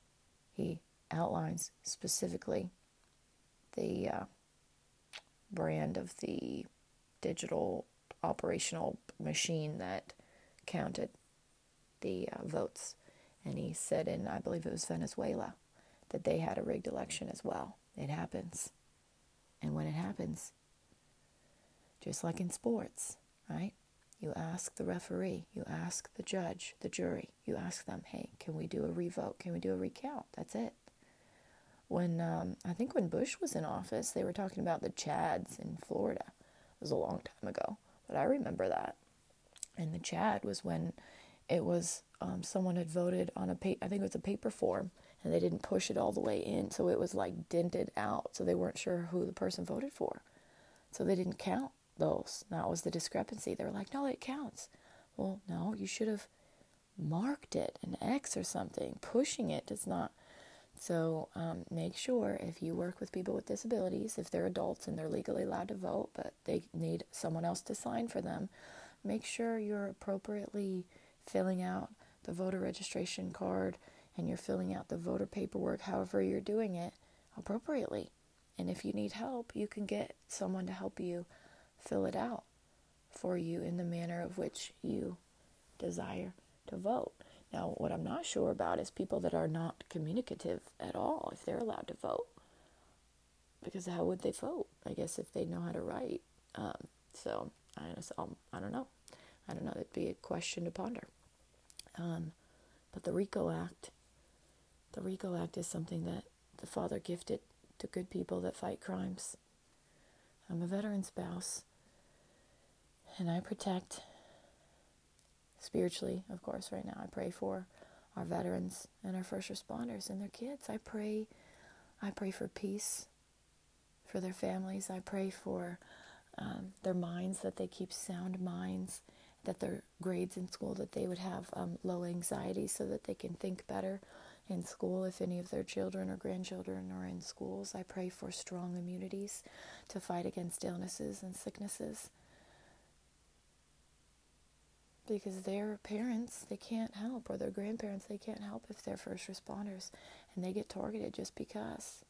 he outlines specifically the uh, brand of the digital operational machine that counted the uh, votes. And he said in, I believe it was Venezuela, that they had a rigged election as well. It happens. And when it happens, just like in sports, right? You ask the referee, you ask the judge, the jury, you ask them, hey, can we do a revote? Can we do a recount? That's it. When, um, I think when Bush was in office, they were talking about the Chads in Florida. It was a long time ago, but I remember that. And the Chad was when it was, um, someone had voted on a, pa- I think it was a paper form, and they didn't push it all the way in, so it was like dented out, so they weren't sure who the person voted for. So they didn't count those. That was the discrepancy. They were like, no, it counts. Well, no, you should have marked it, an X or something. Pushing it does not. So um, make sure if you work with people with disabilities, if they're adults and they're legally allowed to vote, but they need someone else to sign for them, make sure you're appropriately filling out the voter registration card and you're filling out the voter paperwork, however you're doing it, appropriately. And if you need help, you can get someone to help you fill it out for you in the manner of which you desire to vote. Now, what I'm not sure about is people that are not communicative at all, if they're allowed to vote. Because how would they vote? I guess if they know how to write. Um, so, I, I don't know. I don't know. It'd be a question to ponder. Um, but the RICO Act, the RICO Act is something that the Father gifted to good people that fight crimes. I'm a veteran spouse, and I protect spiritually, of course, right now. I pray for our veterans and our first responders and their kids. I pray, I pray for peace for their families. I pray for um, their minds, that they keep sound minds, that their grades in school, that they would have um, low anxiety so that they can think better in school if any of their children or grandchildren are in schools. I pray for strong immunities to fight against illnesses and sicknesses. Because their parents, they can't help, or their grandparents, they can't help if they're first responders. And they get targeted just because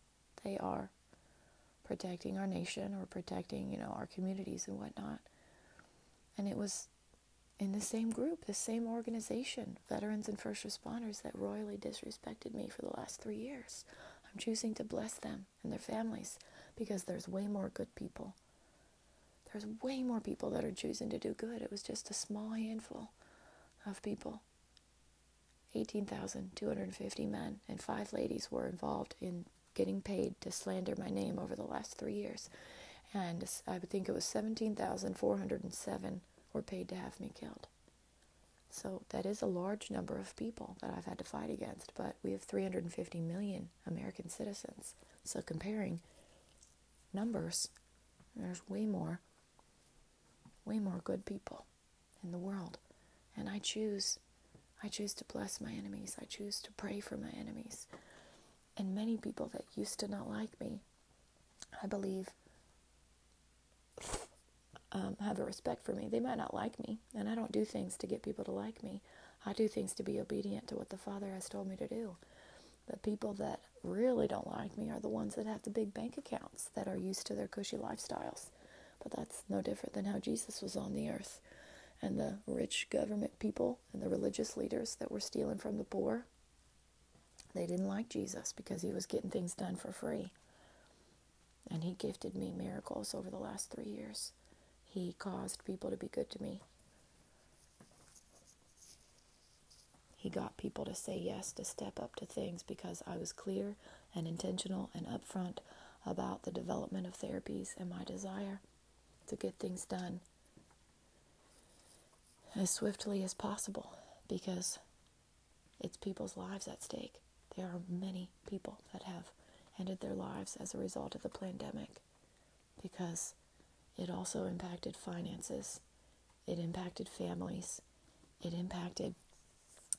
they are protecting our nation or protecting, you know, our communities and whatnot. And it was in the same group, the same organization, veterans and first responders that royally disrespected me for the last three years. I'm choosing to bless them and their families because there's way more good people. There's way more people that are choosing to do good. It was just a small handful of people. eighteen thousand two hundred fifty men and five ladies were involved in getting paid to slander my name over the last three years. And I would think it was seventeen thousand four hundred seven were paid to have me killed. So that is a large number of people that I've had to fight against, but we have three hundred fifty million American citizens. So comparing numbers, there's way more, way more good people in the world. And I choose, I choose to bless my enemies. I choose to pray for my enemies. And many people that used to not like me, I believe, Um, have a respect for me. They might not like me, and I don't do things to get people to like me. I do things to be obedient to what the Father has told me to do. The people that really don't like me are the ones that have the big bank accounts, that are used to their cushy lifestyles. But that's no different than how Jesus was on the earth. And the rich government people and the religious leaders that were stealing from the poor, they didn't like Jesus because he was getting things done for free. And he gifted me miracles over the last three years. He caused people to be good to me. He got people to say yes, to step up to things because I was clear and intentional and upfront about the development of therapies and my desire to get things done as swiftly as possible because it's people's lives at stake. There are many people that have ended their lives as a result of the pandemic because it also impacted finances, it impacted families, it impacted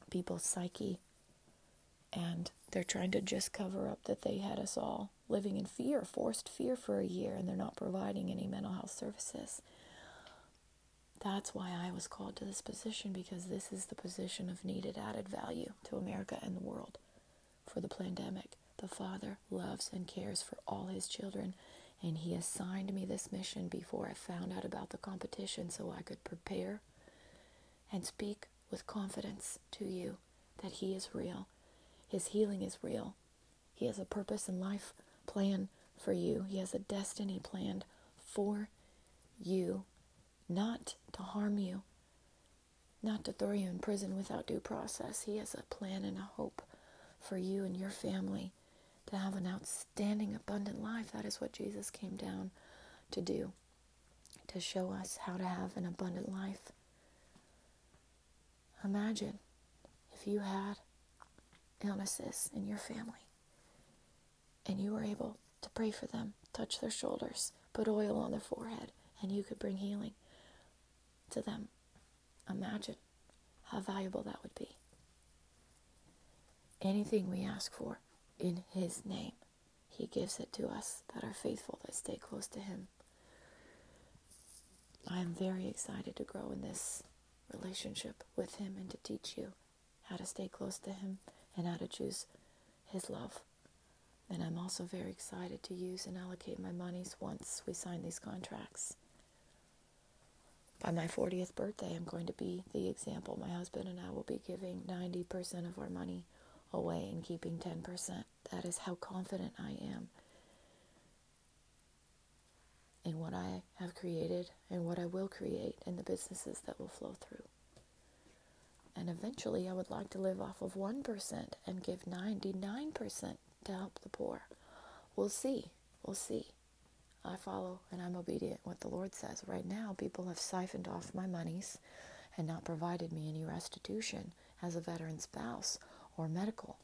people's psyche, and they're trying to just cover up that they had us all living in fear, forced fear for a year, and they're not providing any mental health services. That's why I was called to this position, because this is the position of needed added value to America and the world for the pandemic. The Father loves and cares for all his children, and he assigned me this mission before I found out about the competition so I could prepare and speak with confidence to you that he is real. His healing is real. He has a purpose and life plan for you. He has a destiny planned for you, not to harm you, not to throw you in prison without due process. He has a plan and a hope for you and your family to have an outstanding, abundant life. That is what Jesus came down to do, to show us how to have an abundant life. Imagine if you had illnesses in your family and you were able to pray for them, touch their shoulders, put oil on their forehead, and you could bring healing to them. Imagine how valuable that would be. Anything we ask for in his name, he gives it to us that are faithful, that stay close to him. I am very excited to grow in this relationship with him and to teach you how to stay close to him and how to choose his love. And I'm also very excited to use and allocate my monies once we sign these contracts. By my fortieth birthday, I'm going to be the example. My husband and I will be giving ninety percent of our money away and keeping ten percent. That is how confident I am in what I have created and what I will create and the businesses that will flow through. And eventually I would like to live off of one percent and give ninety-nine percent to help the poor. We'll see. We'll see. I follow and I'm obedient what the Lord says. Right now, people have siphoned off my monies and not provided me any restitution as a veteran spouse or medical.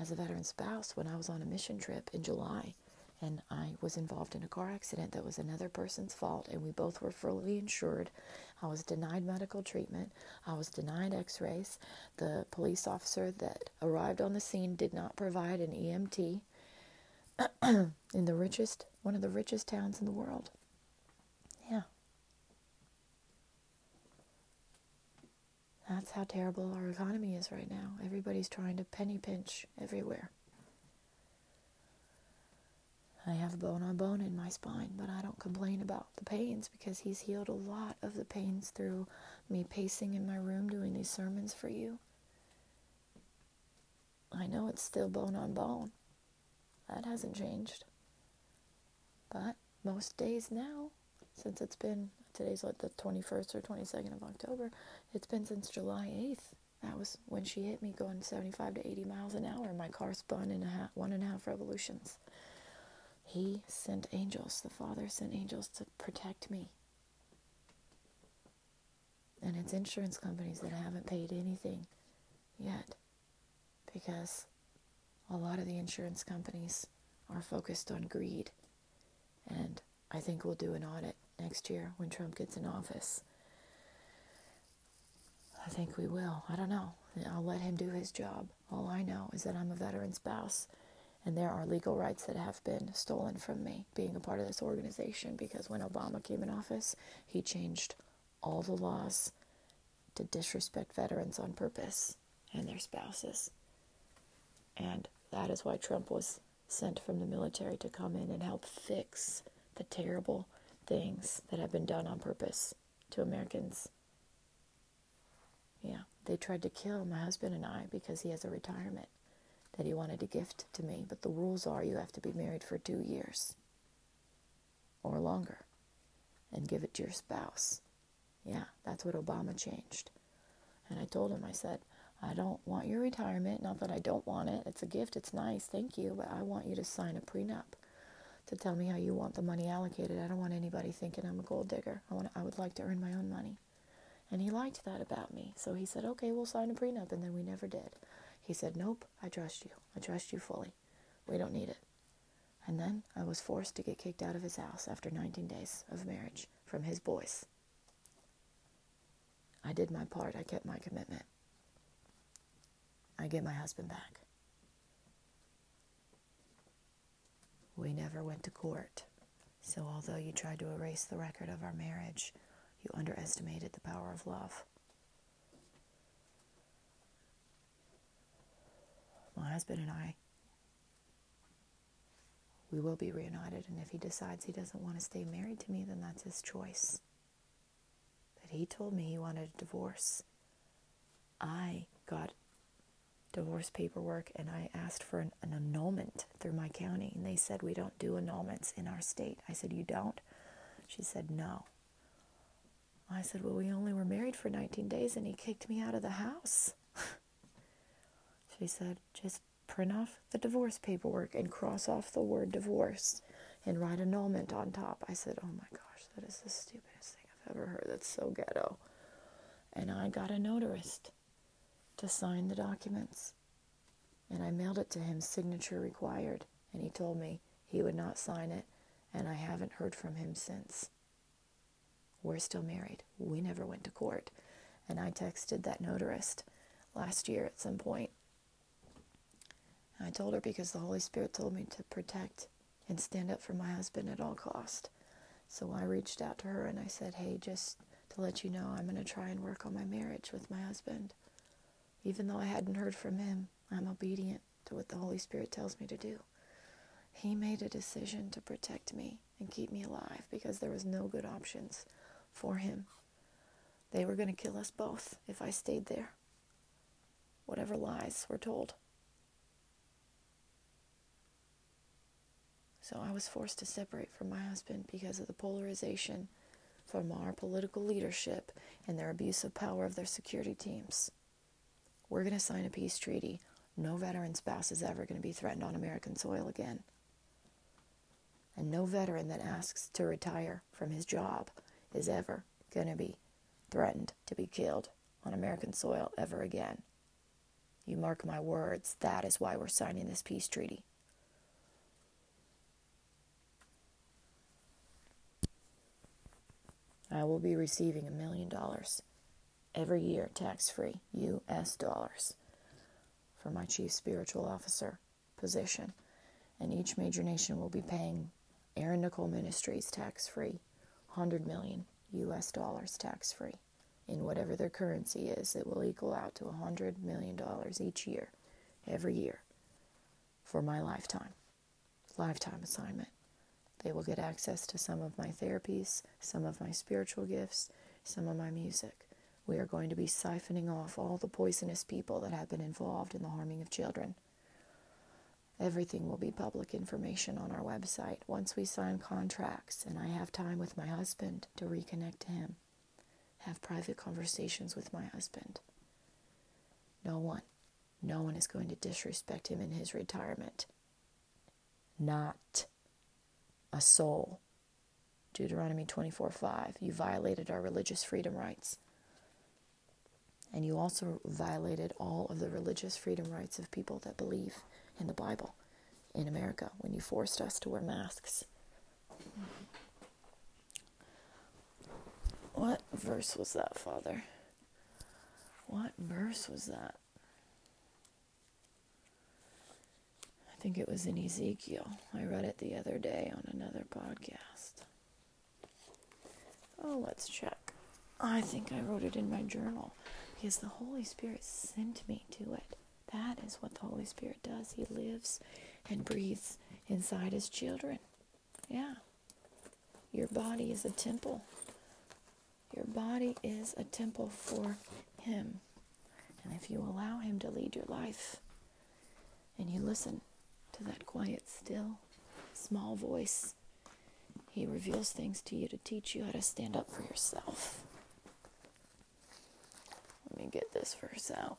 As a veteran spouse, when I was on a mission trip in July and I was involved in a car accident that was another person's fault and we both were fully insured, I was denied medical treatment, I was denied x-rays, the police officer that arrived on the scene did not provide an E M T in the richest, one of the richest towns in the world. Yeah. That's how terrible our economy is right now. Everybody's trying to penny pinch everywhere. I have bone on bone in my spine, but I don't complain about the pains because he's healed a lot of the pains through me pacing in my room doing these sermons for you. I know it's still bone on bone. That hasn't changed. But most days now, since it's been, today's like the twenty-first or twenty-second of October, it's been since July eighth. That was when she hit me going seventy-five to eighty miles an hour. My car spun in a half, one and a half revolutions. He sent angels. The Father sent angels to protect me. And it's insurance companies that haven't paid anything yet, because a lot of the insurance companies are focused on greed. And I think we'll do an audit next year when Trump gets in office. I think we will. I don't know. I'll let him do his job. All I know is that I'm a veteran spouse, and there are legal rights that have been stolen from me being a part of this organization, because when Obama came in office, he changed all the laws to disrespect veterans on purpose and their spouses. And that is why Trump was sent from the military to come in and help fix the terrible things that have been done on purpose to Americans. Yeah, they tried to kill my husband and I because he has a retirement that he wanted to gift to me. But the rules are you have to be married for two years or longer and give it to your spouse. Yeah, that's what Obama changed. And I told him, I said, I don't want your retirement. Not that I don't want it. It's a gift. It's nice. Thank you. But I want you to sign a prenup to tell me how you want the money allocated. I don't want anybody thinking I'm a gold digger. I want. I would like to earn my own money. And he liked that about me. So he said, okay, we'll sign a prenup. And then we never did. He said, nope, I trust you. I trust you fully. We don't need it. And then I was forced to get kicked out of his house after nineteen days of marriage from his boys. I did my part. I kept my commitment. I get my husband back. We never went to court. So although you tried to erase the record of our marriage, you underestimated the power of love. My husband and I, we will be reunited, and if he decides he doesn't want to stay married to me, then that's his choice. But he told me he wanted a divorce. I got divorce paperwork, and I asked for an, an annulment through my county, and they said, we don't do annulments in our state. I said, you don't? She said, no. I said, well, we only were married for nineteen days, and he kicked me out of the house. She said, just print off the divorce paperwork and cross off the word divorce and write annulment on top. I said, oh my gosh, that is the stupidest thing I've ever heard. That's so ghetto. And I got a notarist to sign the documents, and I mailed it to him, signature required, and he told me he would not sign it, and I haven't heard from him since. We're still married. We never went to court. And I texted that notarist last year at some point. I told her, because the Holy Spirit told me to protect and stand up for my husband at all cost. So I reached out to her and I said, hey, just to let you know, I'm going to try and work on my marriage with my husband. Even though I hadn't heard from him, I'm obedient to what the Holy Spirit tells me to do. He made a decision to protect me and keep me alive because there was no good options for him. They were going to kill us both if I stayed there. Whatever lies were told. So I was forced to separate from my husband because of the polarization from our political leadership and their abuse of power of their security teams. We're going to sign a peace treaty. No veteran spouse is ever going to be threatened on American soil again. And no veteran that asks to retire from his job is ever going to be threatened to be killed on American soil ever again. You mark my words, that is why we're signing this peace treaty. I will be receiving a million dollars every year, tax-free, U S dollars, for my chief spiritual officer position. And each major nation will be paying Erin Nicole Ministries tax-free, one hundred million U S dollars tax-free. In whatever their currency is, it will equal out to one hundred million dollars each year, every year, for my lifetime. Lifetime assignment. They will get access to some of my therapies, some of my spiritual gifts, some of my music. We are going to be siphoning off all the poisonous people that have been involved in the harming of children. Everything will be public information on our website once we sign contracts and I have time with my husband to reconnect to him. Have private conversations with my husband. No one, no one is going to disrespect him in his retirement. Not a soul. Deuteronomy twenty-four five, you violated our religious freedom rights. And you also violated all of the religious freedom rights of people that believe in the Bible in America when you forced us to wear masks. What verse was that, Father? What verse was that? I think it was in Ezekiel. I read it the other day on another podcast. Oh, let's check. I think I wrote it in my journal because the Holy Spirit sent me to it. That is what the Holy Spirit does. He lives and breathes inside his children. Yeah. Your body is a temple. Your body is a temple for him. And if you allow him to lead your life and you listen to that quiet, still, small voice, he reveals things to you to teach you how to stand up for yourself. Let me get this verse out.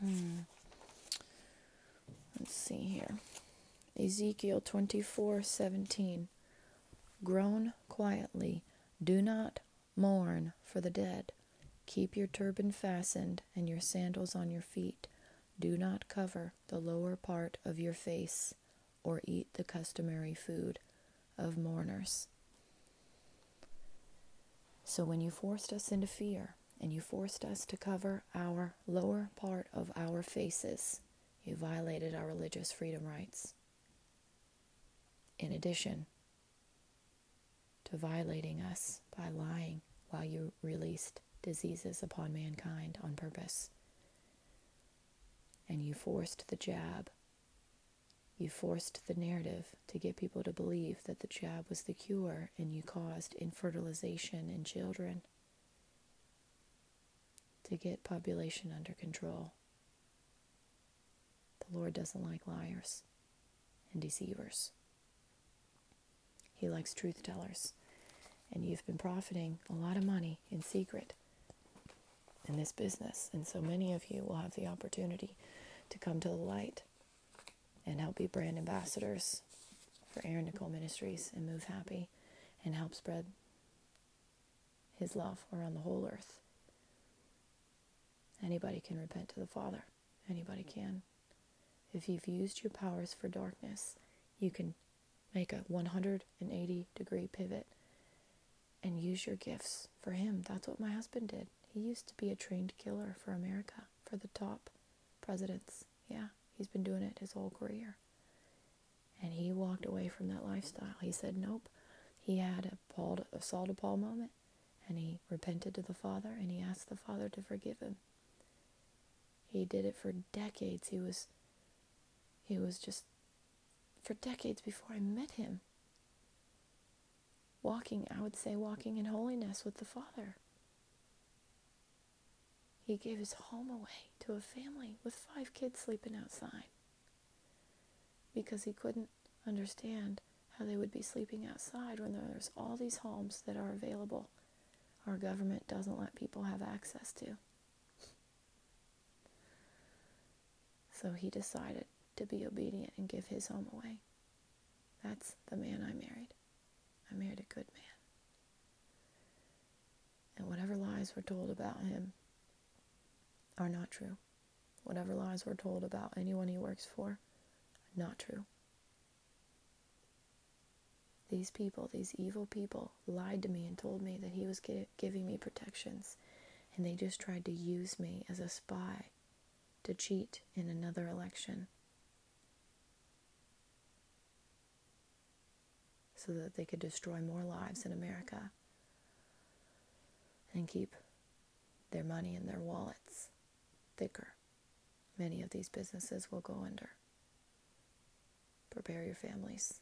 Hmm. Let's see here. Ezekiel twenty-four seventeen. Groan quietly. Do not mourn for the dead. Keep your turban fastened and your sandals on your feet. Do not cover the lower part of your face or eat the customary food of mourners. So when you forced us into fear, and you forced us to cover our lower part of our faces, you violated our religious freedom rights. In addition to violating us by lying while you released diseases upon mankind on purpose. And you forced the jab. You forced the narrative to get people to believe that the jab was the cure, and you caused infertilization in children to get population under control. The Lord doesn't like liars and deceivers. He likes truth tellers. And you've been profiting a lot of money in secret in this business. And so many of you will have the opportunity to come to the light and help be brand ambassadors for Erin Nicole Ministries and Move Happy and help spread his love around the whole earth. Anybody can repent to the Father. Anybody can. If you've used your powers for darkness, you can make a one hundred eighty degree pivot and use your gifts for him. That's what my husband did. He used to be a trained killer for America, for the top presidents. Yeah, he's been doing it his whole career. And he walked away from that lifestyle. He said, nope. He had a Paul, a Saul to Paul moment, and he repented to the Father, and he asked the Father to forgive him. He did it for decades. He was, he was just, for decades before I met him, walking, I would say walking in holiness with the Father. He gave his home away to a family with five kids sleeping outside because he couldn't understand how they would be sleeping outside when there's all these homes that are available our government doesn't let people have access to. So he decided to be obedient and give his home away. That's the man I married. I married a good man. And whatever lies were told about him are not true. Whatever lies were told about anyone he works for are not true. These people, these evil people, lied to me and told me that he was gi- giving me protections. And they just tried to use me as a spy to cheat in another election so that they could destroy more lives in America and keep their money in their wallets thicker many of these businesses will go under. Prepare your families.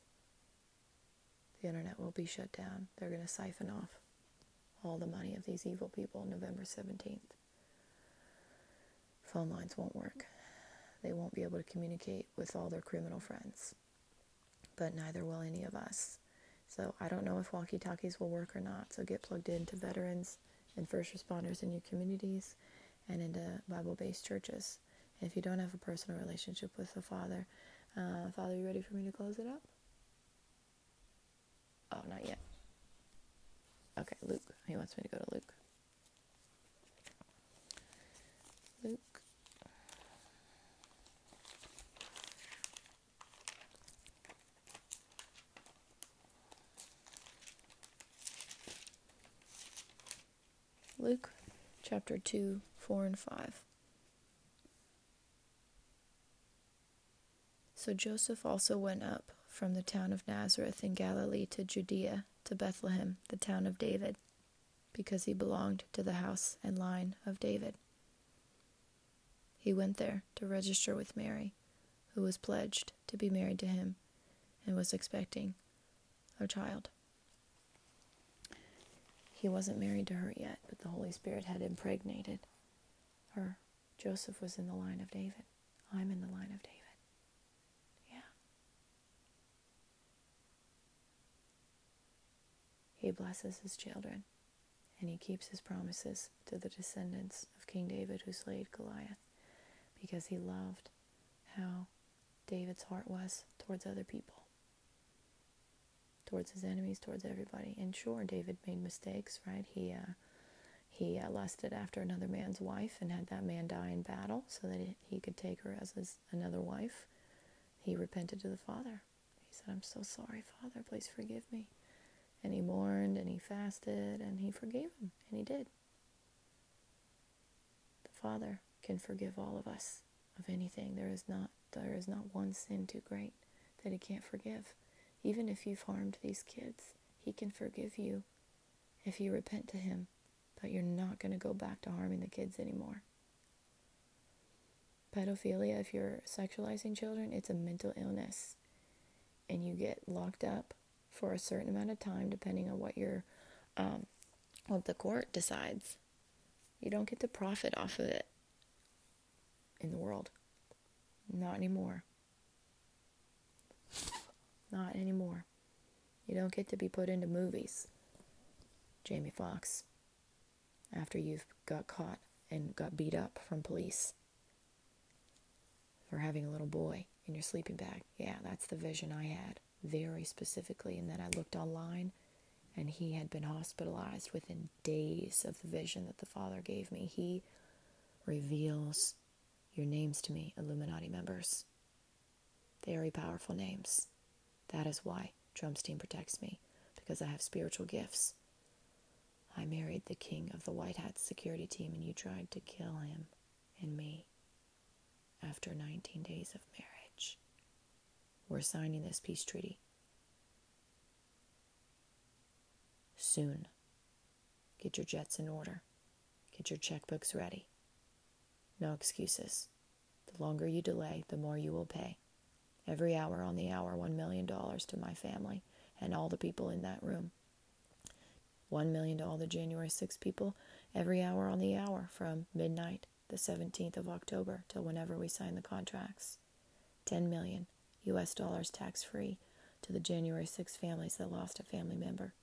The internet will be shut down. They're going to siphon off all the money of these evil people November seventeenth. Phone lines won't work. They won't be able to communicate with all their criminal friends. But neither will any of us. So I don't know if walkie-talkies will work or not. So get plugged into veterans and first responders in your communities and into Bible-based churches. And if you don't have a personal relationship with the Father, uh, Father, you ready for me to close it up? Oh, not yet. Okay, Luke. He wants me to go to Luke. Luke. Luke, chapter two, four and five. So Joseph also went up from the town of Nazareth in Galilee to Judea, to Bethlehem, the town of David, because he belonged to the house and line of David. He went there to register with Mary, who was pledged to be married to him and was expecting a child. He wasn't married to her yet, but the Holy Spirit had impregnated her. Joseph was in the line of David. I'm in the line of David. Yeah. He blesses his children, and he keeps his promises to the descendants of King David who slayed Goliath, because he loved how David's heart was towards other people. Towards his enemies, towards everybody. And sure, David made mistakes, right? He uh, he uh, lusted after another man's wife and had that man die in battle so that it, he could take her as his, another wife. He repented to the Father. He said, I'm so sorry, Father. Please forgive me. And he mourned and he fasted and he forgave him. And he did. The Father can forgive all of us of anything. There is not, there is not one sin too great that he can't forgive. Even if you've harmed these kids, he can forgive you if you repent to him. But you're not going to go back to harming the kids anymore. Pedophilia, if you're sexualizing children, it's a mental illness. And you get locked up for a certain amount of time, depending on what your, um, what the court decides. You don't get to profit off of it in the world. Not anymore. Not anymore. You don't get to be put into movies. Jamie Foxx. After you've got caught and got beat up from police. For having a little boy in your sleeping bag. Yeah, that's the vision I had. Very specifically. And then I looked online. And he had been hospitalized within days of the vision that the Father gave me. He reveals your names to me, Illuminati members. Very powerful names. That is why Trump's team protects me, because I have spiritual gifts. I married the king of the White Hat security team, and you tried to kill him and me after nineteen days of marriage. We're signing this peace treaty. Soon. Get your jets in order. Get your checkbooks ready. No excuses. The longer you delay, the more you will pay. Every hour on the hour, one million dollars to my family and all the people in that room. one million dollars to all the January sixth people, every hour on the hour from midnight, the seventeenth of October, till whenever we sign the contracts. ten million dollars U S dollars tax-free to the January sixth families that lost a family member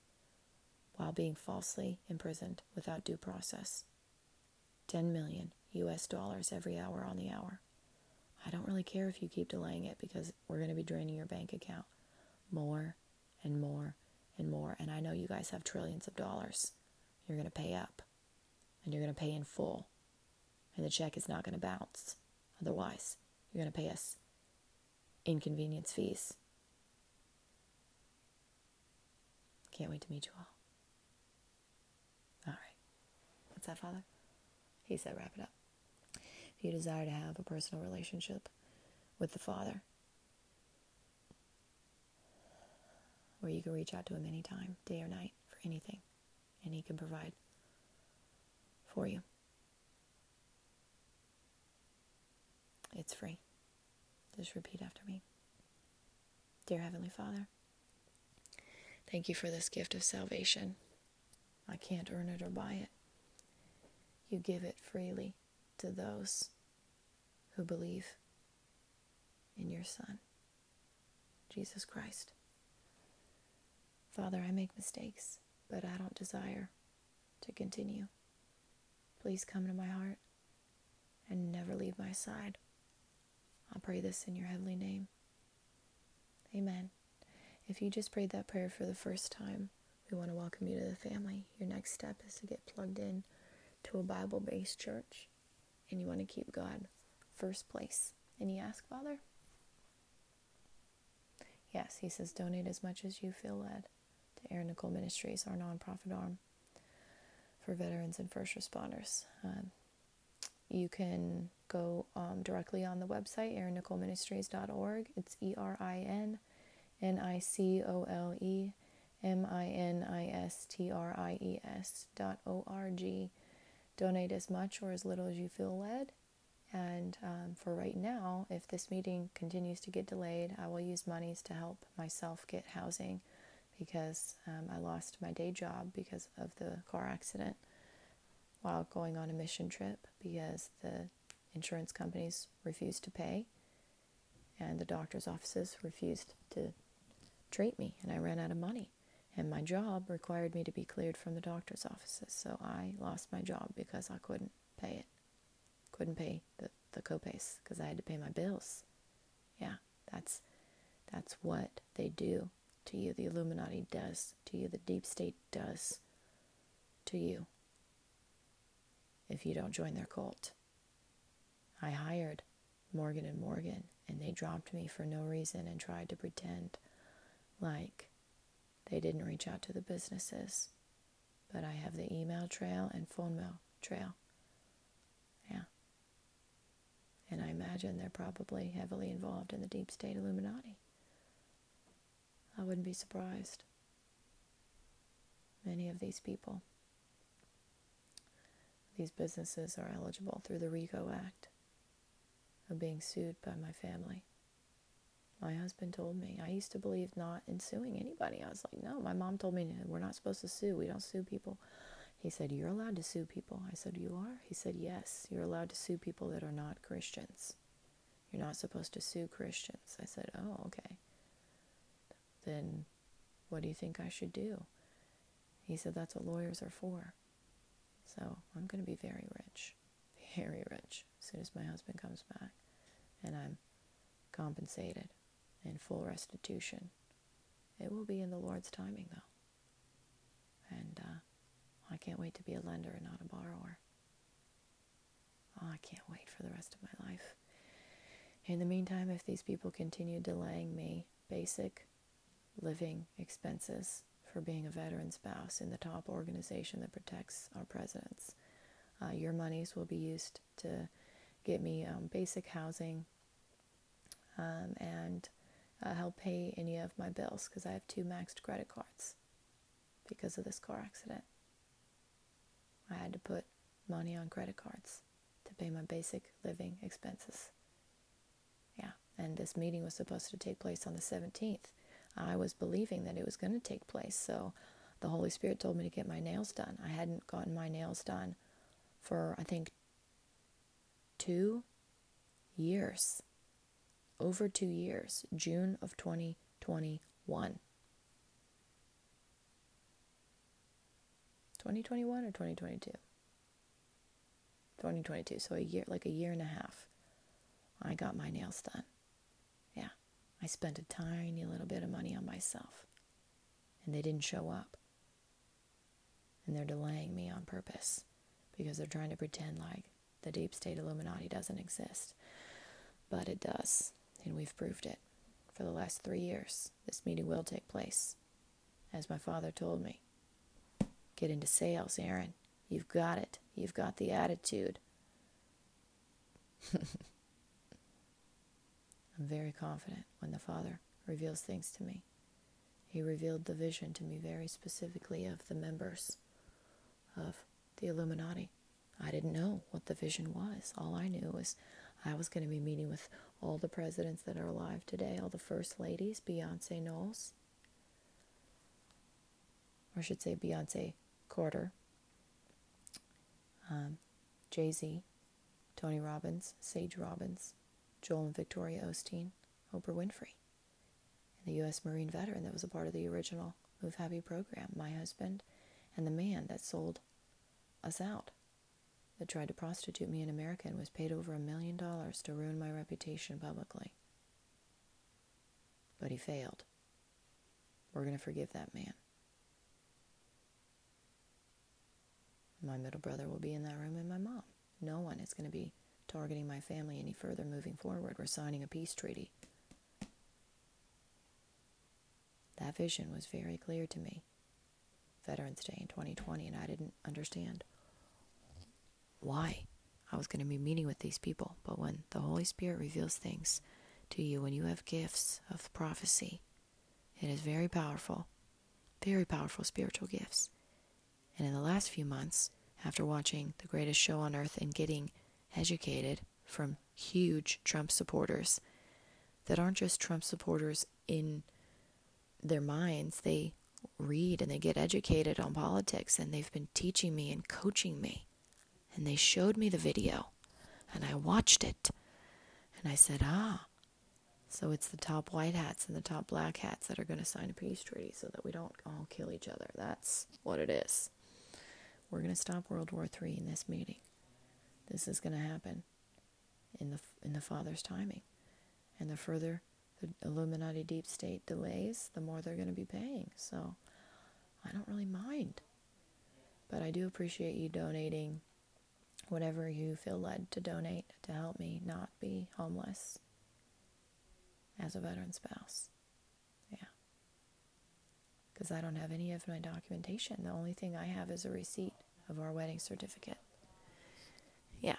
while being falsely imprisoned without due process. ten million dollars U S dollars every hour on the hour. I don't really care if you keep delaying it, because we're going to be draining your bank account more and more and more. And I know you guys have trillions of dollars. You're going to pay up, and you're going to pay in full, and the check is not going to bounce. Otherwise, you're going to pay us inconvenience fees. Can't wait to meet you all. All right. What's that, Father? He said wrap it up. You desire to have a personal relationship with the Father, where you can reach out to him anytime, day or night, for anything, and he can provide for you. It's free. Just repeat after me. Dear Heavenly Father, thank you for this gift of salvation. I can't earn it or buy it. You give it freely to those who believe in your Son, Jesus Christ. Father, I make mistakes, but I don't desire to continue. Please come to my heart and never leave my side. I pray this in your heavenly name. Amen. If you just prayed that prayer for the first time, we want to welcome you to the family. Your next step is to get plugged in to a Bible-based church, and you want to keep God first place. And you ask, Father? Yes, he says, donate as much as you feel led to Erin Nicole Ministries, our nonprofit arm for veterans and first responders. Um, you can go um, directly on the website, erin nicole ministries dot org. It's E R I N N I C O L E M I N I S T R I E S dot O R G. Donate as much or as little as you feel led. And um, for right now, if this meeting continues to get delayed, I will use monies to help myself get housing because um, I lost my day job because of the car accident while going on a mission trip because the insurance companies refused to pay and the doctor's offices refused to treat me, and I ran out of money. And my job required me to be cleared from the doctor's offices, so I lost my job because I couldn't pay it. Couldn't pay the, the co-pays because I had to pay my bills. Yeah, that's that's what they do to you. The Illuminati does to you. The Deep State does to you if you don't join their cult. I hired Morgan and Morgan, and they dropped me for no reason and tried to pretend like they didn't reach out to the businesses. But I have the email trail and phone mail trail. And I imagine they're probably heavily involved in the Deep State Illuminati. I wouldn't be surprised. Many of these people, these businesses are eligible through the RICO Act of being sued by my family. My husband told me, I used to believe not in suing anybody. I was like, no, my mom told me we're not supposed to sue. We don't sue people. He said, you're allowed to sue people. I said, you are? He said, yes, you're allowed to sue people that are not Christians. You're not supposed to sue Christians. I said, oh, okay. Then what do you think I should do? He said, that's what lawyers are for. So I'm going to be very rich, very rich, as soon as my husband comes back. And I'm compensated in full restitution. It will be in the Lord's timing, though. And, uh, I can't wait to be a lender and not a borrower. Oh, I can't wait for the rest of my life. In the meantime, if these people continue delaying me basic living expenses for being a veteran spouse in the top organization that protects our presidents, uh, your monies will be used to get me um, basic housing um, and uh, help pay any of my bills because I have two maxed credit cards because of this car accident. I had to put money on credit cards to pay my basic living expenses. Yeah, and this meeting was supposed to take place on the seventeenth. I was believing that it was going to take place, so the Holy Spirit told me to get my nails done. I hadn't gotten my nails done for, I think, two years. Over two years. June of twenty twenty-one. twenty twenty-one or twenty twenty-two? twenty twenty-two, so a year, like a year and a half. I got my nails done. Yeah, I spent a tiny little bit of money on myself. And they didn't show up. And they're delaying me on purpose because they're trying to pretend like the Deep State Illuminati doesn't exist. But it does, and we've proved it. For the last three years, this meeting will take place, as my father told me. Get into sales, Erin. You've got it. You've got the attitude. I'm very confident when the Father reveals things to me. He revealed the vision to me very specifically of the members of the Illuminati. I didn't know what the vision was. All I knew was I was going to be meeting with all the presidents that are alive today, all the first ladies, Beyonce Knowles, or I should say Beyonce Carter, um, Jay-Z, Tony Robbins, Sage Robbins, Joel and Victoria Osteen, Oprah Winfrey, and the U S Marine veteran that was a part of the original Move Happy program, my husband, and the man that sold us out, that tried to prostitute me in America and was paid over a million dollars to ruin my reputation publicly. But he failed. We're going to forgive that man. My middle brother will be in that room, and my mom. No one is going to be targeting my family any further moving forward. We're signing a peace treaty. That vision was very clear to me. Veterans Day in twenty twenty, and I didn't understand why I was going to be meeting with these people. But when the Holy Spirit reveals things to you, when you have gifts of prophecy, it is very powerful, very powerful spiritual gifts. And in the last few months, after watching The Greatest Show on Earth and getting educated from huge Trump supporters that aren't just Trump supporters in their minds, they read and they get educated on politics, and they've been teaching me and coaching me, and they showed me the video and I watched it and I said, ah, so it's the top white hats and the top black hats that are going to sign a peace treaty so that we don't all kill each other. That's what it is. We're going to stop World War Three in this meeting. This is going to happen in the in the Father's timing, and the further the Illuminati deep state delays, the more they're going to be paying. So I don't really mind. But I do appreciate you donating whatever you feel led to donate to help me not be homeless as a veteran spouse. Yeah. Because I don't have any of my documentation. The only thing I have is a receipt of our wedding certificate. Yeah.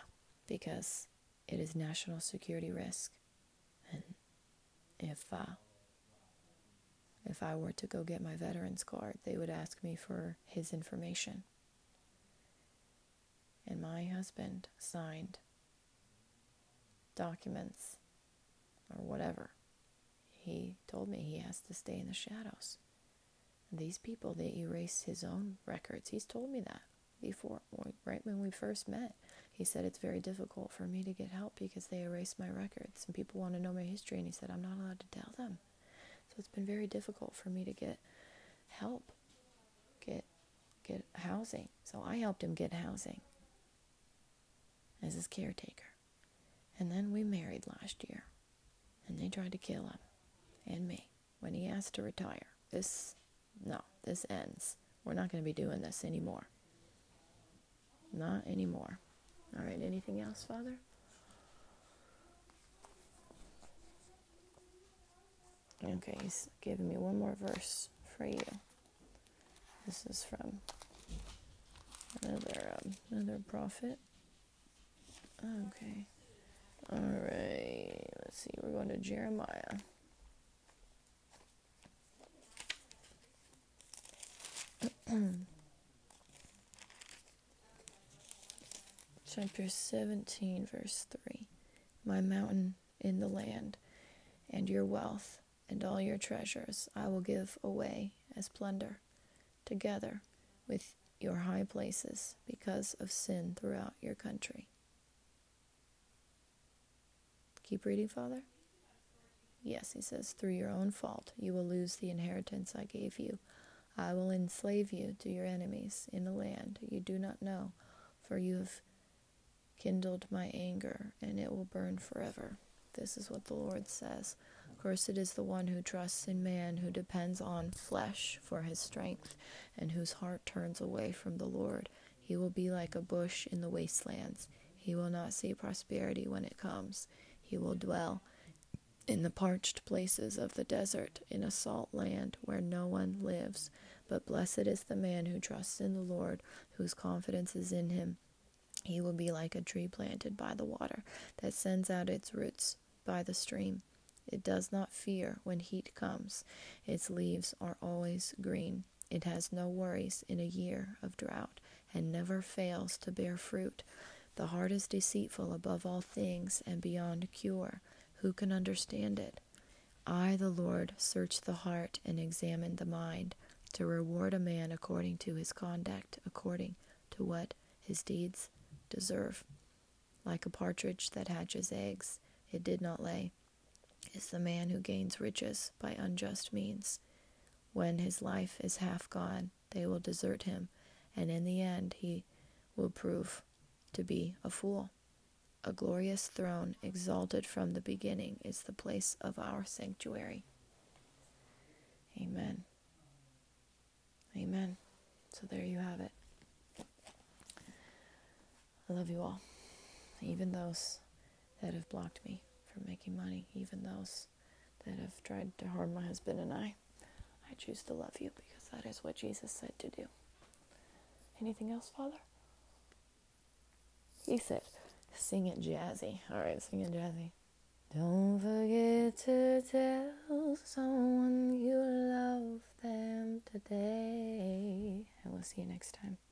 Because it is national security risk. And If uh, if I were to go get my veteran's card, they would ask me for his information. And my husband signed documents or whatever. He told me he has to stay in the shadows. And these people, they erase his own records. He's told me that before, right when we first met. He said, it's very difficult for me to get help because they erase my records and people want to know my history. And he said, I'm not allowed to tell them. So it's been very difficult for me to get help, get get housing. So I helped him get housing as his caretaker. And then we married last year. And they tried to kill him and me when he asked to retire. This, no, this ends. We're not going to be doing this anymore. Not anymore. All right, anything else, Father? Okay, he's giving me one more verse for you. This is from another, um, another prophet. Okay. All right, let's see. We're going to Jeremiah. Chapter seventeen, verse three. My mountain in the land, and your wealth, and all your treasures, I will give away as plunder, together with your high places, because of sin throughout your country. Keep reading, Father. Yes, he says, through your own fault, you will lose the inheritance I gave you. I will enslave you to your enemies in a land you do not know, for you have kindled my anger, and it will burn forever. This is what the Lord says. Cursed is the one who trusts in man, who depends on flesh for his strength, and whose heart turns away from the Lord. He will be like a bush in the wastelands. He will not see prosperity when it comes. He will dwell in the parched places of the desert, in a salt land where no one lives. But blessed is the man who trusts in the Lord, whose confidence is in him. He will be like a tree planted by the water that sends out its roots by the stream. It does not fear when heat comes. Its leaves are always green. It has no worries in a year of drought and never fails to bear fruit. The heart is deceitful above all things and beyond cure. Who can understand it? I, the Lord, search the heart and examine the mind, to reward a man according to his conduct, according to what his deeds deserve. Like a partridge that hatches eggs, it did not lay, is the man who gains riches by unjust means. When his life is half gone, they will desert him, and in the end he will prove to be a fool. A glorious throne, exalted from the beginning, is the place of our sanctuary. Amen. Amen. So there you have it. I love you all. Even those that have blocked me from making money, even those that have tried to harm my husband and I, I choose to love you because that is what Jesus said to do. Anything else, Father? He said, sing it jazzy. All right, sing it jazzy. Don't forget to tell someone you love them today. And we'll see you next time.